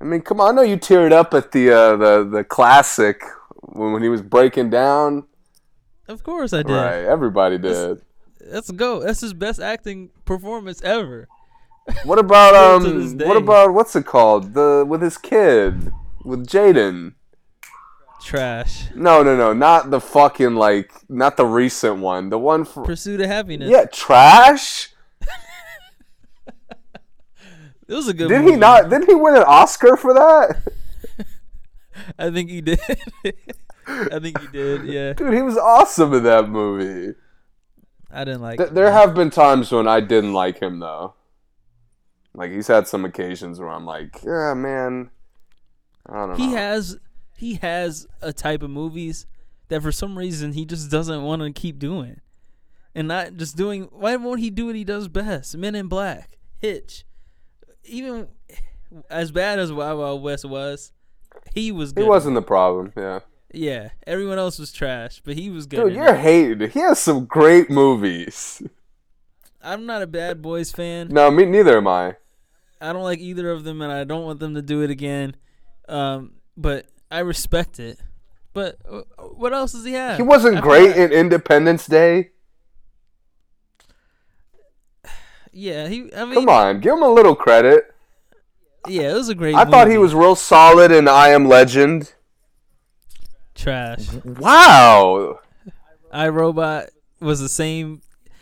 I mean, come on. I know you teared up at the classic when he was breaking down. Of course I did. Right, everybody did. Let's go. That's his best acting performance ever. What about, what's it called? With his kid. With Jaden. Trash. No. Not the fucking, like, not the recent one. The one for Pursuit of Happiness. Yeah, trash? It was a good movie. Didn't he win an Oscar for that? I think he did. Yeah. Dude, he was awesome in that movie. I didn't like him. There have been times when I didn't like him, though. Like, he's had some occasions where I'm like, yeah, man, I don't know. He has a type of movies that for some reason he just doesn't want to keep doing. And not just doing, why won't he do what he does best? Men in Black, Hitch. Even as bad as Wild Wild West was, he was good. He wasn't the problem, yeah. Yeah, everyone else was trash, but he was good. Dude, you're hating. He has some great movies. I'm not a Bad Boys fan. No, me neither am I. I don't like either of them, and I don't want them to do it again. But I respect it. But what else does he have? He wasn't great in Independence Day. Yeah, come on, give him a little credit. Yeah, it was a great movie. I thought he was real solid in I Am Legend. Trash. Wow. I, Robot was the same.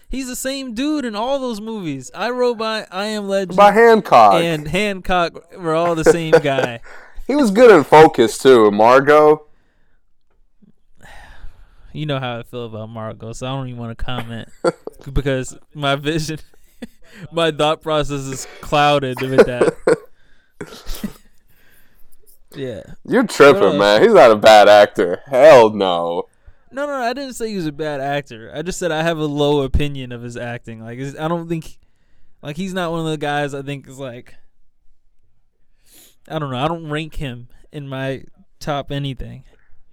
He's the same dude in all those movies. I, Robot, I Am Legend. By Hancock. And Hancock were all the same guy. He was good in Focus, too. Margot. You know how I feel about Margot, so I don't even want to comment because my vision, my thought process is clouded with that. Yeah. You're tripping, man. He's not a bad actor. Hell no. No, I didn't say he was a bad actor. I just said I have a low opinion of his acting. Like, I don't think, like, he's not one of the guys I think is like, I don't know. I don't rank him in my top anything.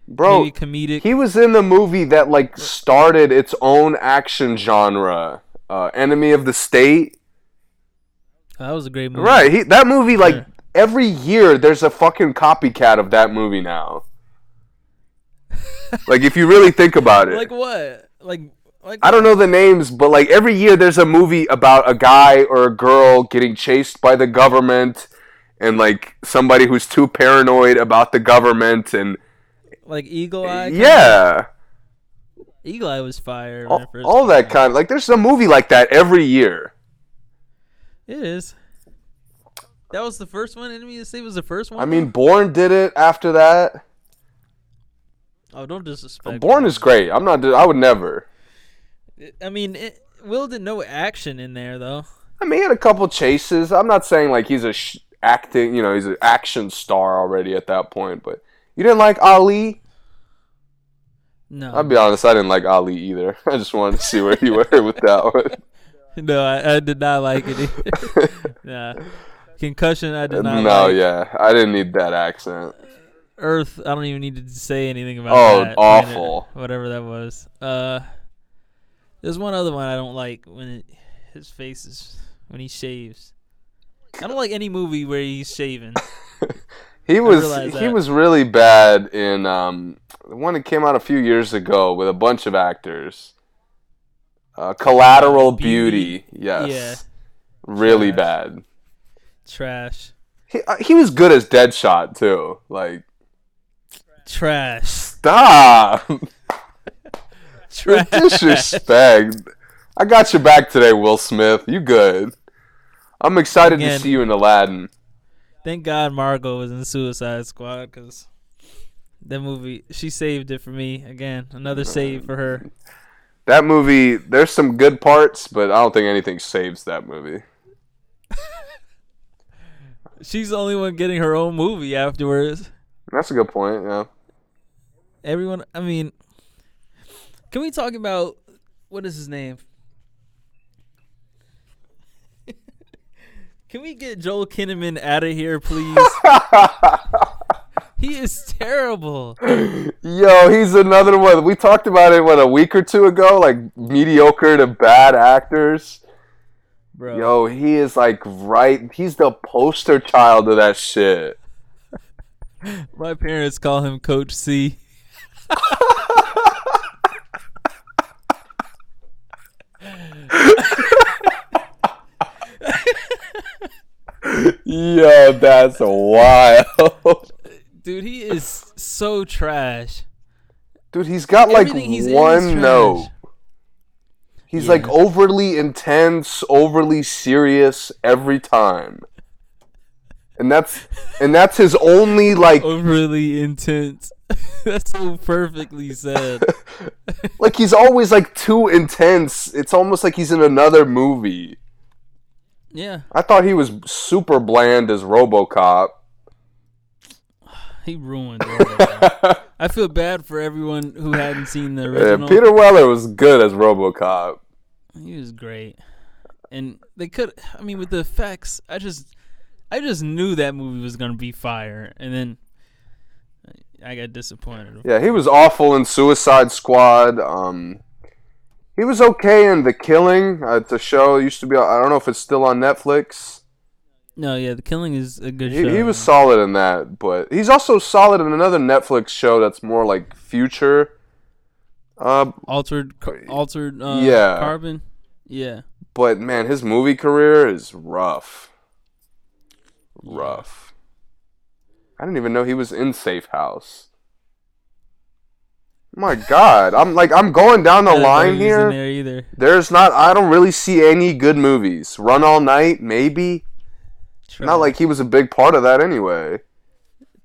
Bro, maybe comedic. He was in the movie that, like, started its own action genre, Enemy of the State. That was a great movie. Right. That movie, like, yeah. Every year there's a fucking copycat of that movie now. Like, if you really think about it. Like what? Like I don't know the names, but, like, every year there's a movie about a guy or a girl getting chased by the government and, like, somebody who's too paranoid about the government and... Like Eagle Eye? Yeah. Eagle Eye was fire. All that kind of... Like, there's a movie like that every year. It is. That was the first one? Enemy of the State was the first one? I mean, Bourne did it after that. Oh, don't disrespect. Bourne is great. I'm not... I would never. I mean, Will did no action in there, though. I mean, he had a couple chases. I'm not saying, like, he's a acting... You know, he's an action star already at that point, but... You didn't like Ali? No. I'll be honest, I didn't like Ali either. I just wanted to see where you were with that one. No, I did not like it either. Nah. Concussion, I did not like. No, yeah. I didn't need that accent. Earth, I don't even need to say anything about that. Oh, awful. Whatever that was. There's one other one I don't like when he shaves. I don't like any movie where he's shaving. He was really bad in the one that came out a few years ago with a bunch of actors. Collateral Beauty. Yes. Yeah. Really bad. Trash. He was good as Deadshot, too. Like. Trash. Stop. Trash. Disrespect. I got your back today, Will Smith. You good. I'm excited to see you in Aladdin. Thank God Margot was in Suicide Squad, because that movie, she saved it for me. Again, another save for her. That movie, there's some good parts, but I don't think anything saves that movie. She's the only one getting her own movie afterwards. That's a good point, yeah. Everyone, I mean, can we talk about, what is his name? Can we get Joel Kinnaman out of here, please? He is terrible. Yo, he's another one. We talked about it, a week or two ago? Like, mediocre to bad actors. Bro. Yo, he is, he's the poster child of that shit. My parents call him Coach C. Yo, that's wild. Dude, he is so trash. Dude, he's got one note. He's overly intense, overly serious every time. And that's his only overly intense. That's so perfectly said. He's always too intense. It's almost like he's in another movie. Yeah. I thought he was super bland as RoboCop. He ruined RoboCop. I feel bad for everyone who hadn't seen the original. Yeah, Peter Weller was good as RoboCop. He was great. And they could, with the effects, I just knew that movie was going to be fire, and then I got disappointed. Yeah, he was awful in Suicide Squad. He was okay in The Killing. It's a show used to be. I don't know if it's still on Netflix. No, yeah, The Killing is a good show. He was solid in that, but he's also solid in another Netflix show that's more like future. Altered Carbon. Yeah. But man, his movie career is rough. Rough. I didn't even know he was in Safe House. My God, I'm going down the line here. There's not. I don't really see any good movies. Run All Night, maybe. Trash. Not like he was a big part of that anyway.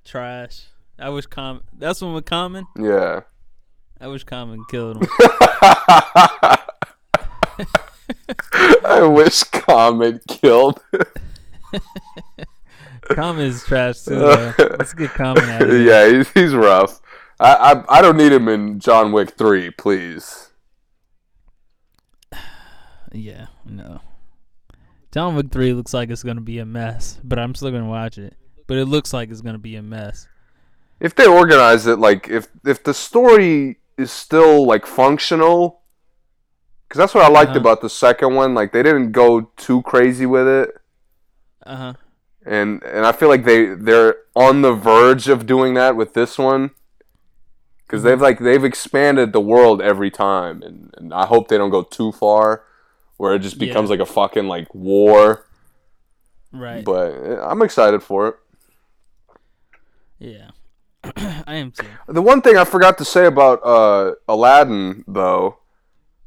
Trash. I wish Common. That's when with Common. Yeah. I wish Common killed him. I wish Common killed him. Common is trash too. Let's get Common out of here. Yeah, he's rough. I don't need him in John Wick 3, please. Yeah, no. John Wick 3 looks like it's going to be a mess, but I'm still going to watch it. But it looks like it's going to be a mess. If they organize it, if the story is still, functional, because that's what I liked about the second one. They didn't go too crazy with it. Uh-huh. And I feel like they're on the verge of doing that with this one. Because they've expanded the world every time, and I hope they don't go too far, where it just becomes a fucking war. Right. But I'm excited for it. Yeah, I am too. The one thing I forgot to say about Aladdin, though,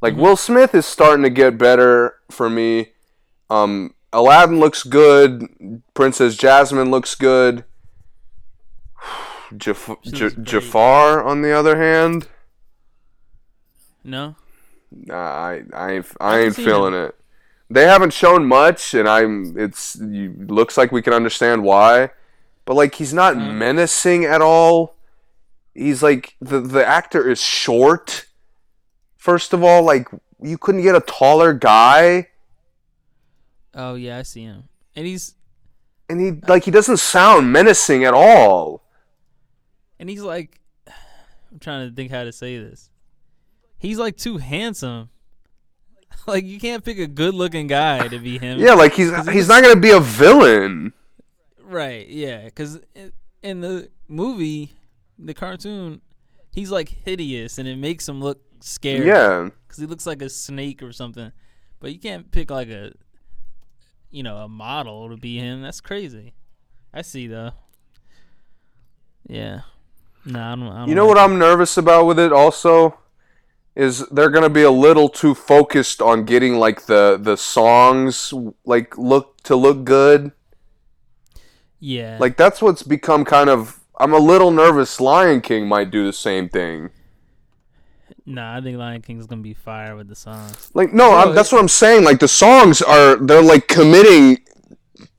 Will Smith is starting to get better for me. Aladdin looks good. Princess Jasmine looks good. Jafar, on the other hand, no. Nah, I ain't feeling it. They haven't shown much, and looks like we can understand why. But he's not menacing at all. He's the actor is short. First of all, you couldn't get a taller guy. Oh yeah, I see him, and he doesn't sound menacing at all. And he's I'm trying to think how to say this. He's too handsome. You can't pick a good-looking guy to be him. Yeah, he's not gonna be a villain. Right. Yeah, because in the movie, the cartoon, he's hideous, and it makes him look scary. Yeah. because he looks like a snake or something. But you can't pick like a, you know, a model to be him. That's crazy. I see though. Yeah. No, I don't. You know what I'm nervous about with it also is they're going to be a little too focused on getting like the songs like look good. Yeah. Like that's what's become kind of. I'm a little nervous Lion King might do the same thing. Nah, I think Lion King's going to be fire with the songs. Like, no, that's what I'm saying. Like, the songs are, they're, like, committing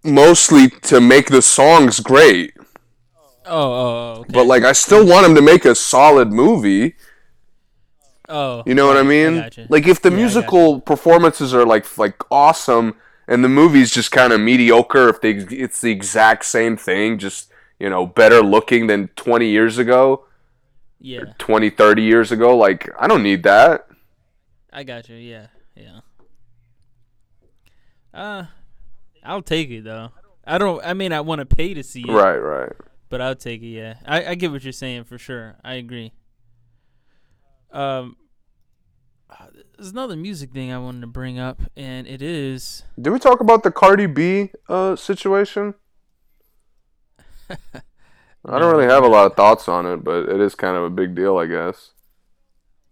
mostly to make the songs great. Oh, okay. But, like, I still want them to make a solid movie. Oh. You know what I mean? I gotcha. Like, if the musical performances are, like awesome, and the movie's just kind of mediocre, if it's the exact same thing, just, you know, better looking than 20 years ago. Yeah, 20, 30 years ago, like, I don't need that. I got you, yeah. I'll take it, though. I want to pay to see it. Right. But I'll take it, yeah. I get what you're saying, for sure. I agree. There's another music thing I wanted to bring up, and it is... Did we talk about the Cardi B situation? I don't really have a lot of thoughts on it, but it is kind of a big deal, I guess.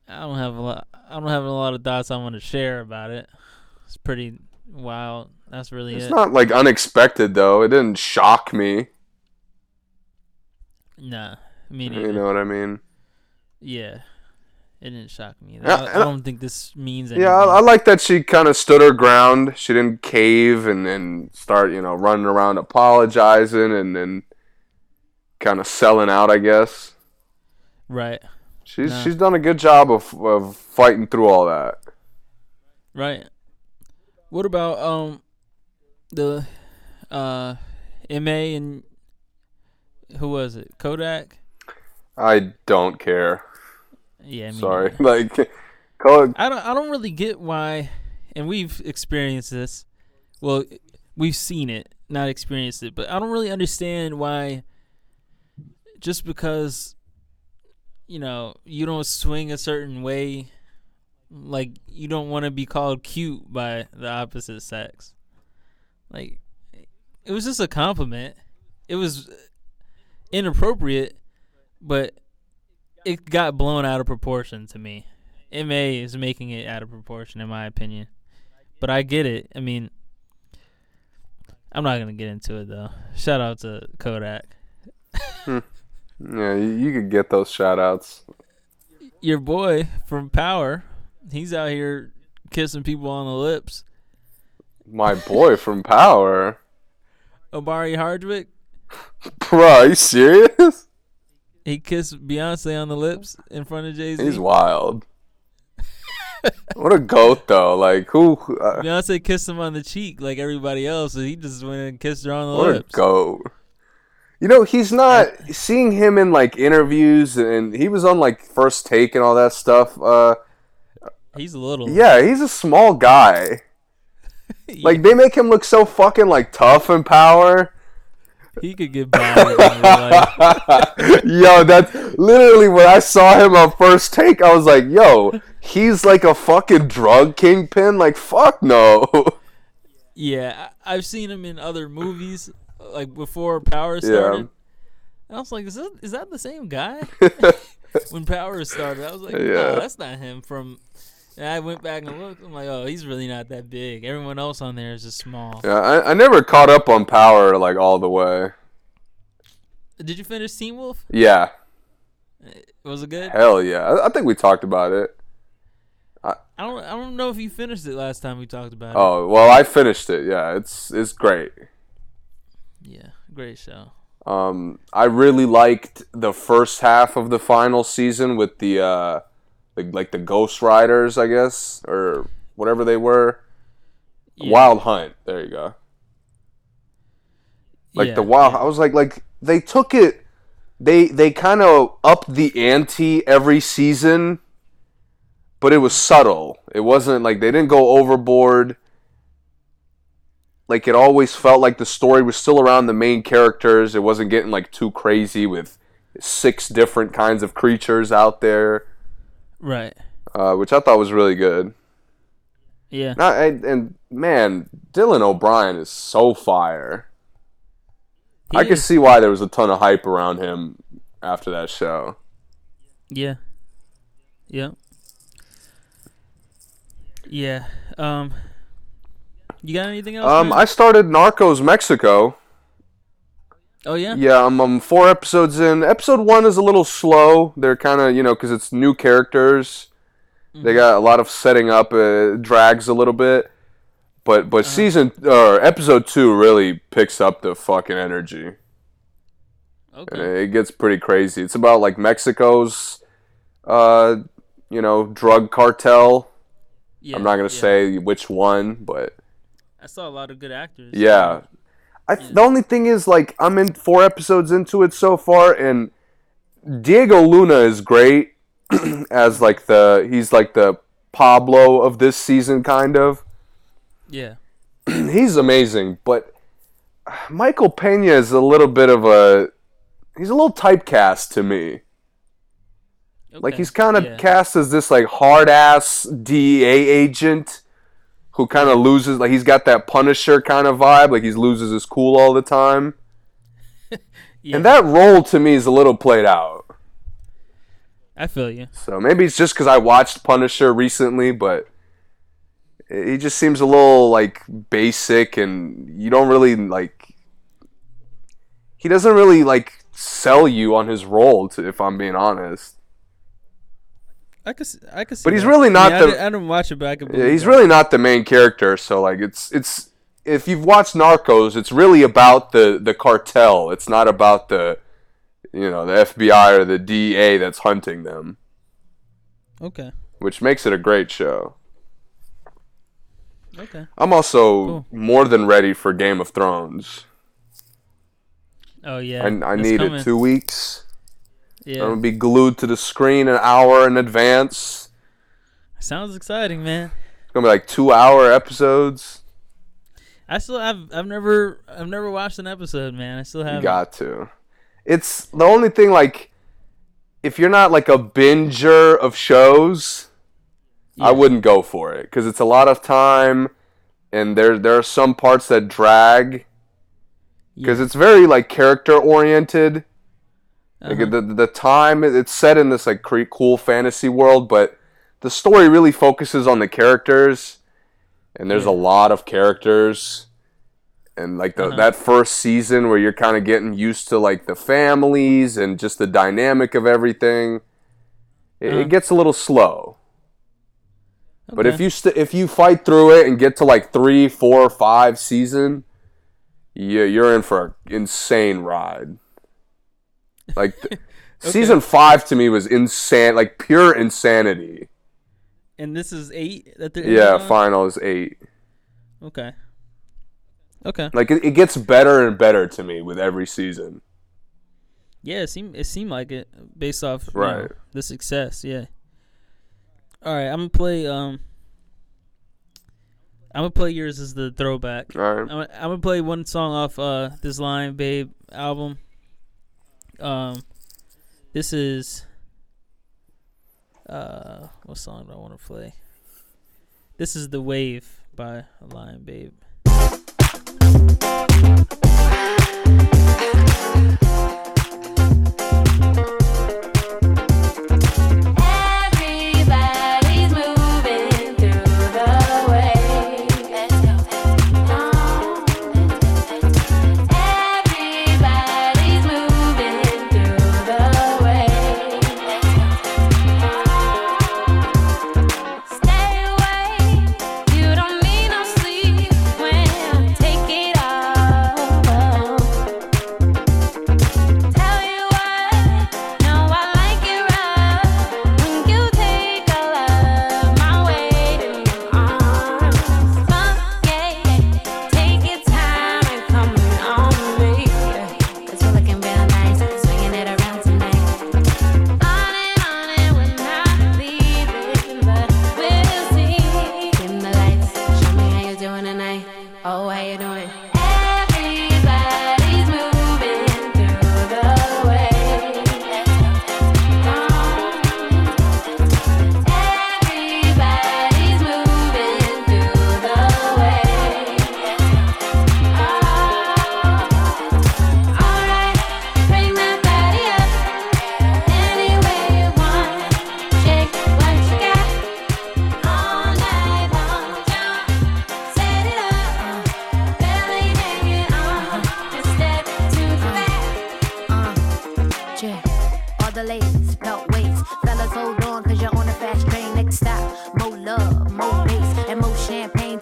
I don't have a lot of thoughts I want to share about it. It's pretty wild. That's really It's not like unexpected though. It didn't shock me. Nah, me neither. You know what I mean? Yeah. It didn't shock me. I don't think this means anything. Yeah, I like that she kind of stood her ground. She didn't cave and start, you know, running around apologizing and then kind of selling out, I guess. Right. She's done a good job of fighting through all that. Right. What about the MA and who was it? Kodak? I don't care. Yeah. Sorry. Like I don't really get why, and we've experienced this. Well, we've seen it, not experienced it, but I don't really understand why. Just because, you know, you don't swing a certain way, like, you don't want to be called cute by the opposite sex. Like, it was just a compliment. It was inappropriate, but it got blown out of proportion to me. MA is making it out of proportion, in my opinion. But I get it. I mean, I'm not going to get into it, though. Shout out to Kodak. Yeah, you could get those shout-outs. Your boy from Power, he's out here kissing people on the lips. My boy from Power? Omari Hardwick? Bro, are you serious? He kissed Beyonce on the lips in front of Jay-Z. He's wild. What a goat, though. Like, who? Beyonce kissed him on the cheek like everybody else, so he just went and kissed her on the lips. What a goat. You know, he's not seeing him in, like, interviews, and he was on, like, First Take and all that stuff. He's a little. Yeah, he's a small guy. Yeah. Like, they make him look so fucking, like, tough and Power. He could get by. Yo, that's literally when I saw him on First Take, I was like, yo, he's like a fucking drug kingpin? Like, fuck no. Yeah, I've seen him in other movies. Like before Power started, and I was like, "Is that the same guy?" When Power started, I was like, "No, that's not him." And I went back and looked. I'm like, "Oh, he's really not that big." Everyone else on there is just small. Yeah, I never caught up on Power like all the way. Did you finish Teen Wolf? Yeah. Was it good? Hell yeah! I think we talked about it. I don't know if you finished it last time we talked about it. Oh well, I finished it. Yeah, it's great. Yeah, great show. I really liked the first half of the final season with the Ghost Riders, I guess, or whatever they were. Yeah. Wild Hunt. There you go. I was like they took it. They kind of upped the ante every season, but it was subtle. It wasn't like they didn't go overboard. Like, it always felt like the story was still around the main characters. It wasn't getting, like, too crazy with 6 different kinds of creatures out there. Right. which I thought was really good. Yeah. And man, Dylan O'Brien is so fire. I could see why there was a ton of hype around him after that show. Yeah. Yeah. Yeah. You got anything else? I started Narcos Mexico. Oh, yeah? Yeah, I'm 4 episodes in. Episode 1 is a little slow. They're kind of, you know, because it's new characters. Mm-hmm. They got a lot of setting up. It drags a little bit. But episode 2 really picks up the fucking energy. Okay. And it gets pretty crazy. It's about, like, Mexico's, drug cartel. Yeah, I'm not going to say which one, but... I saw a lot of good actors. Yeah. The only thing is, like, I'm in 4 episodes into it so far, and Diego Luna is great as, like, he's, like, the Pablo of this season, kind of. Yeah. He's amazing, but Michael Pena is a little bit of a... He's a little typecast to me. Okay. Like, he's kind of cast as this, like, hard-ass DEA agent who kind of loses... Like, he's got that Punisher kind of vibe. Like, he loses his cool all the time. Yeah. And that role, to me, is a little played out. I feel you. So, maybe it's just because I watched Punisher recently, but... He just seems a little, like, basic, and you don't really, like... He doesn't really, like, sell you on his role, if I'm being honest. I could see but he's that. Really not I don't watch it, but I could believe he's that. Really not the main character, so, like, it's if you've watched Narcos, it's really about the cartel. It's not about the, you know, the FBI or the DEA that's hunting them. Okay. Which makes it a great show. Okay. I'm also more than ready for Game of Thrones. Oh, yeah. I need it 2 weeks. Yeah. I'm going to be glued to the screen an hour in advance. Sounds exciting, man. It's going to be like 2-hour episodes. I've never watched an episode, man. I still haven't. You got to. It's the only thing, like, if you're not, like, a binger of shows... Yeah. I wouldn't go for it because it's a lot of time, and there are some parts that drag because it's very like character oriented. Uh-huh. Like the time it's set in this like cool fantasy world, but the story really focuses on the characters, and there's a lot of characters, and like that first season where you're kind of getting used to like the families and just the dynamic of everything. It gets a little slow. Okay. But if you fight through it and get to like 3, 4, 5 season, you're in for an insane ride. Like season 5 to me was insane, like pure insanity. And this is 8. Final is 8. Okay. Okay. Like it gets better and better to me with every season. Yeah, it seemed like it based off the success. Yeah. All right, I'm gonna play yours as the throwback. All right. I'm gonna play one song off this Lion Babe album. This is what song do I want to play? This is The Wave by Lion Babe.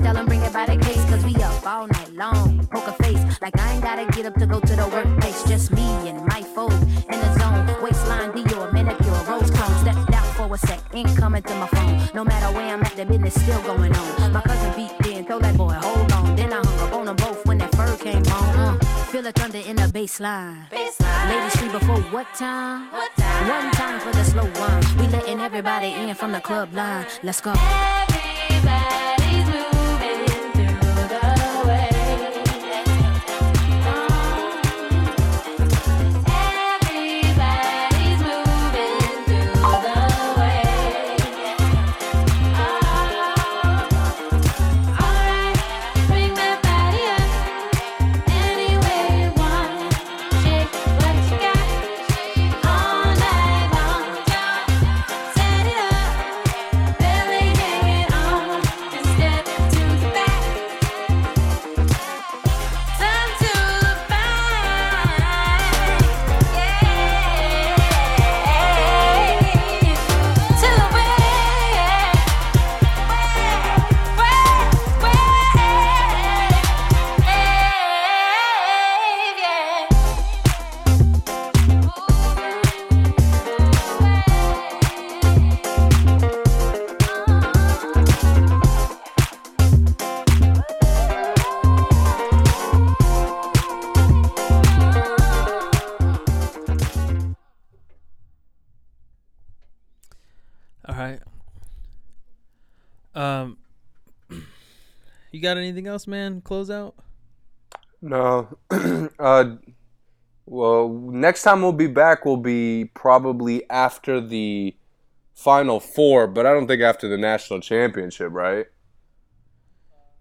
tell them bring it by the case, cause we up all night long. Poker face, like I ain't gotta get up to go to the workplace. Just me and my fold in the zone. Waistline, Dior, manicure, rose cone. Stepped out for a sec, ain't coming to my phone. No matter where I'm at, the business still going on. My cousin beat then, told that boy, hold on. Then I hung up on them both when that fur came on. Feel the thunder in the baseline. Ladies free before what time? What time? One time for the slow wine. We letting everybody in from the club line. Let's go. Everybody's moving through the way. Everybody's moving through the way. Oh, all right, bring that body up any way you want. Shake what you got all night long. Set it up, barely hang it on, and step to the back. Time to the back, yeah. To the wave, yeah. All right. You got anything else, man? Close out? No. Well, next time we'll be back will be probably after the Final Four, but I don't think after the national championship, right?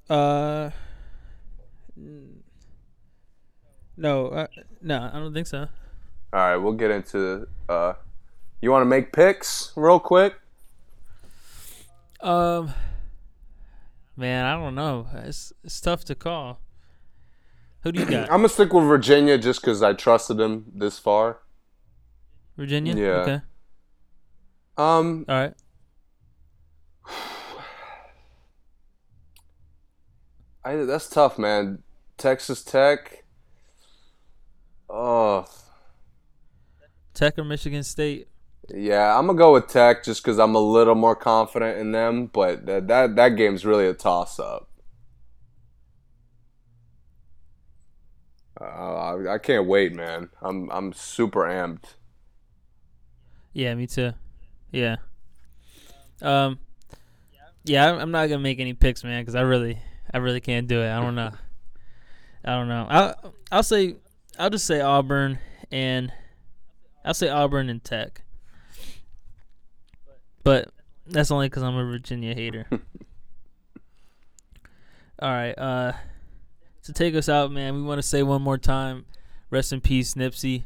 No, I don't think so. All right, we'll get into you want to make picks real quick? Man, I don't know. It's tough to call. Who do you got? I'm going to stick with Virginia just because I trusted them this far. Virginia? Yeah. Okay. All right. That's tough, man. Texas Tech. Oh, Tech or Michigan State? Yeah, I'm going to go with Tech just because I'm a little more confident in them, but that game's really a toss-up. I can't wait, man. I'm super amped. Yeah, me too. Yeah. I'm not gonna make any picks, man, because I really can't do it. I don't know. I'll just say Auburn and Tech. But that's only because I'm a Virginia hater. All right. To take us out, man, we want to say one more time, rest in peace, Nipsey.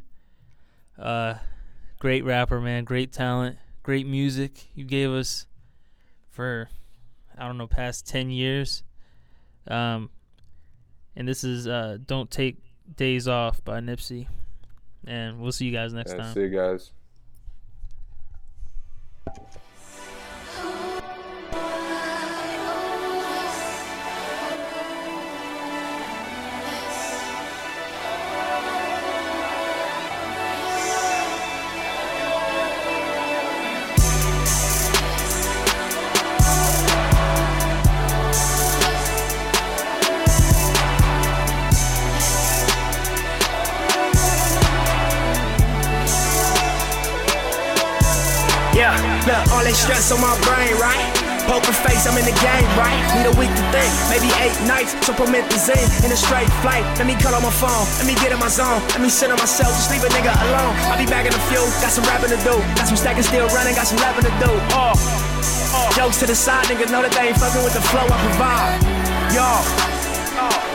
Great rapper, man. Great talent. Great music you gave us for, I don't know, past 10 years. And this is Don't Take Days Off by Nipsey. And we'll see you guys next time. See you guys. All that stress on my brain, right? Poker face, I'm in the game, right? Need a week to think, maybe 8 nights, supplementazine in a straight flight. Let me call on my phone, let me get in my zone, let me sit on myself, just leave a nigga alone. I'll be back in a few, got some rapping to do, got some stacking still running, got some rapping to do. Jokes to the side, nigga, know that they ain't fucking with the flow I provide. Y'all.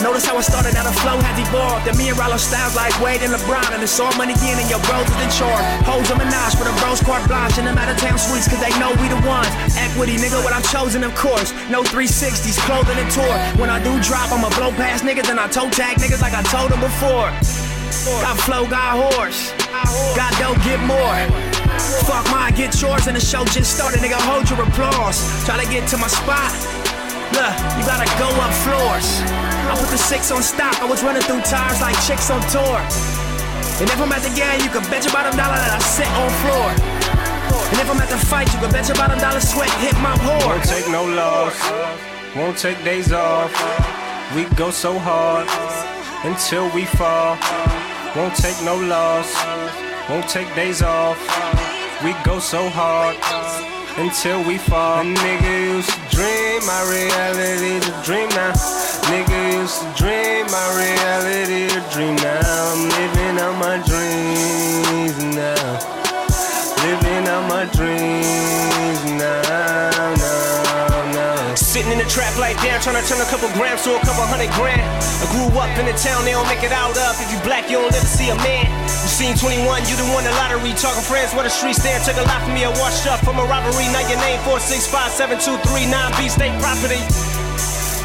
Notice how I started out, the flow had evolved. Then me and Rollo styles like Wade and LeBron. And it's all money in and your bros is in charge. Hoes a menage for the bros carte blanche. And them out of town suites cause they know we the ones. Equity, nigga, what I'm chosen, of course. No 360s, clothing and tour. When I do drop, I'ma blow past niggas. And I toe tag niggas like I told them before. Got flow, got horse. Got dope, get more. Fuck mine, get yours. And the show just started, nigga, hold your applause. Try to get to my spot. Look, you gotta go up floors. I put the six on stock. I was running through tires like chicks on tour. And if I'm at the game, you can bet your bottom dollar that I sit on floor. And if I'm at the fight, you can bet your bottom dollar sweat hit my board. Won't take no loss. Won't take days off. We go so hard until we fall. Won't take no loss. Won't take days off. We go so hard until we fall. A nigga used to dream, my reality's a dream now. Nigga used to dream, my reality a dream now. I'm living out my dreams now. Living out my dreams now, now, now. Sitting in the trap like damn, trying to turn a couple grams to a couple hundred grand. I grew up in the town, they don't make it out of. If you black, you don't live to see a man. You seen 21, you done won the lottery. Talking friends, what a street stand. Took a lot from me, I washed up from a robbery. Now your name, 4657239B State property.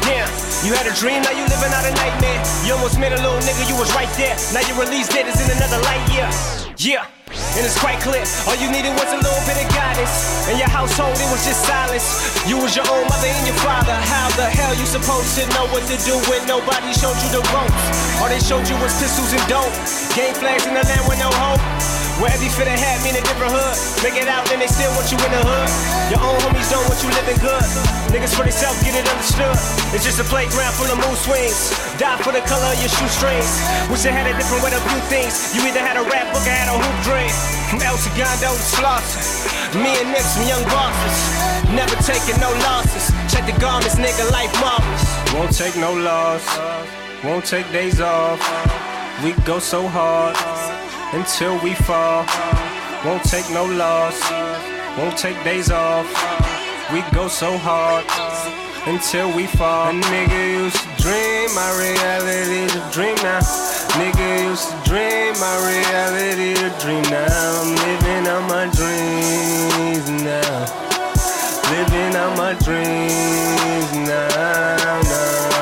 Yeah, you had a dream, now you living out a nightmare. You almost met a little nigga, you was right there. Now your release date is in another light year. Yeah, and it's quite clear. All you needed was a little bit of guidance. In your household, it was just silence. You was your own mother and your father. How the hell you supposed to know what to do when nobody showed you the ropes? All they showed you was pistols and dope. Game flags in the land with no hope. Where every fit of hat mean a different hood. Make it out, then they still want you in the hood. Your own homies don't want you living good. Niggas for themselves, get it understood. It's just a playground full of moon swings. Die for the color of your shoestrings. Wish I had a different way to view things. You either had a rap book or had a hoop dream. From El Segundo to Slauson. Me and Nick, some young bosses. Never taking no losses. Check the garments, nigga, life marvelous. Won't take no loss. Won't take days off. We go so hard until we fall. Won't take no loss. Won't take days off. We go so hard until we fall. A nigga used to dream, my reality's a dream now. Nigga used to dream, my reality a dream now. I'm living out my dreams now. Living out my dreams now, now.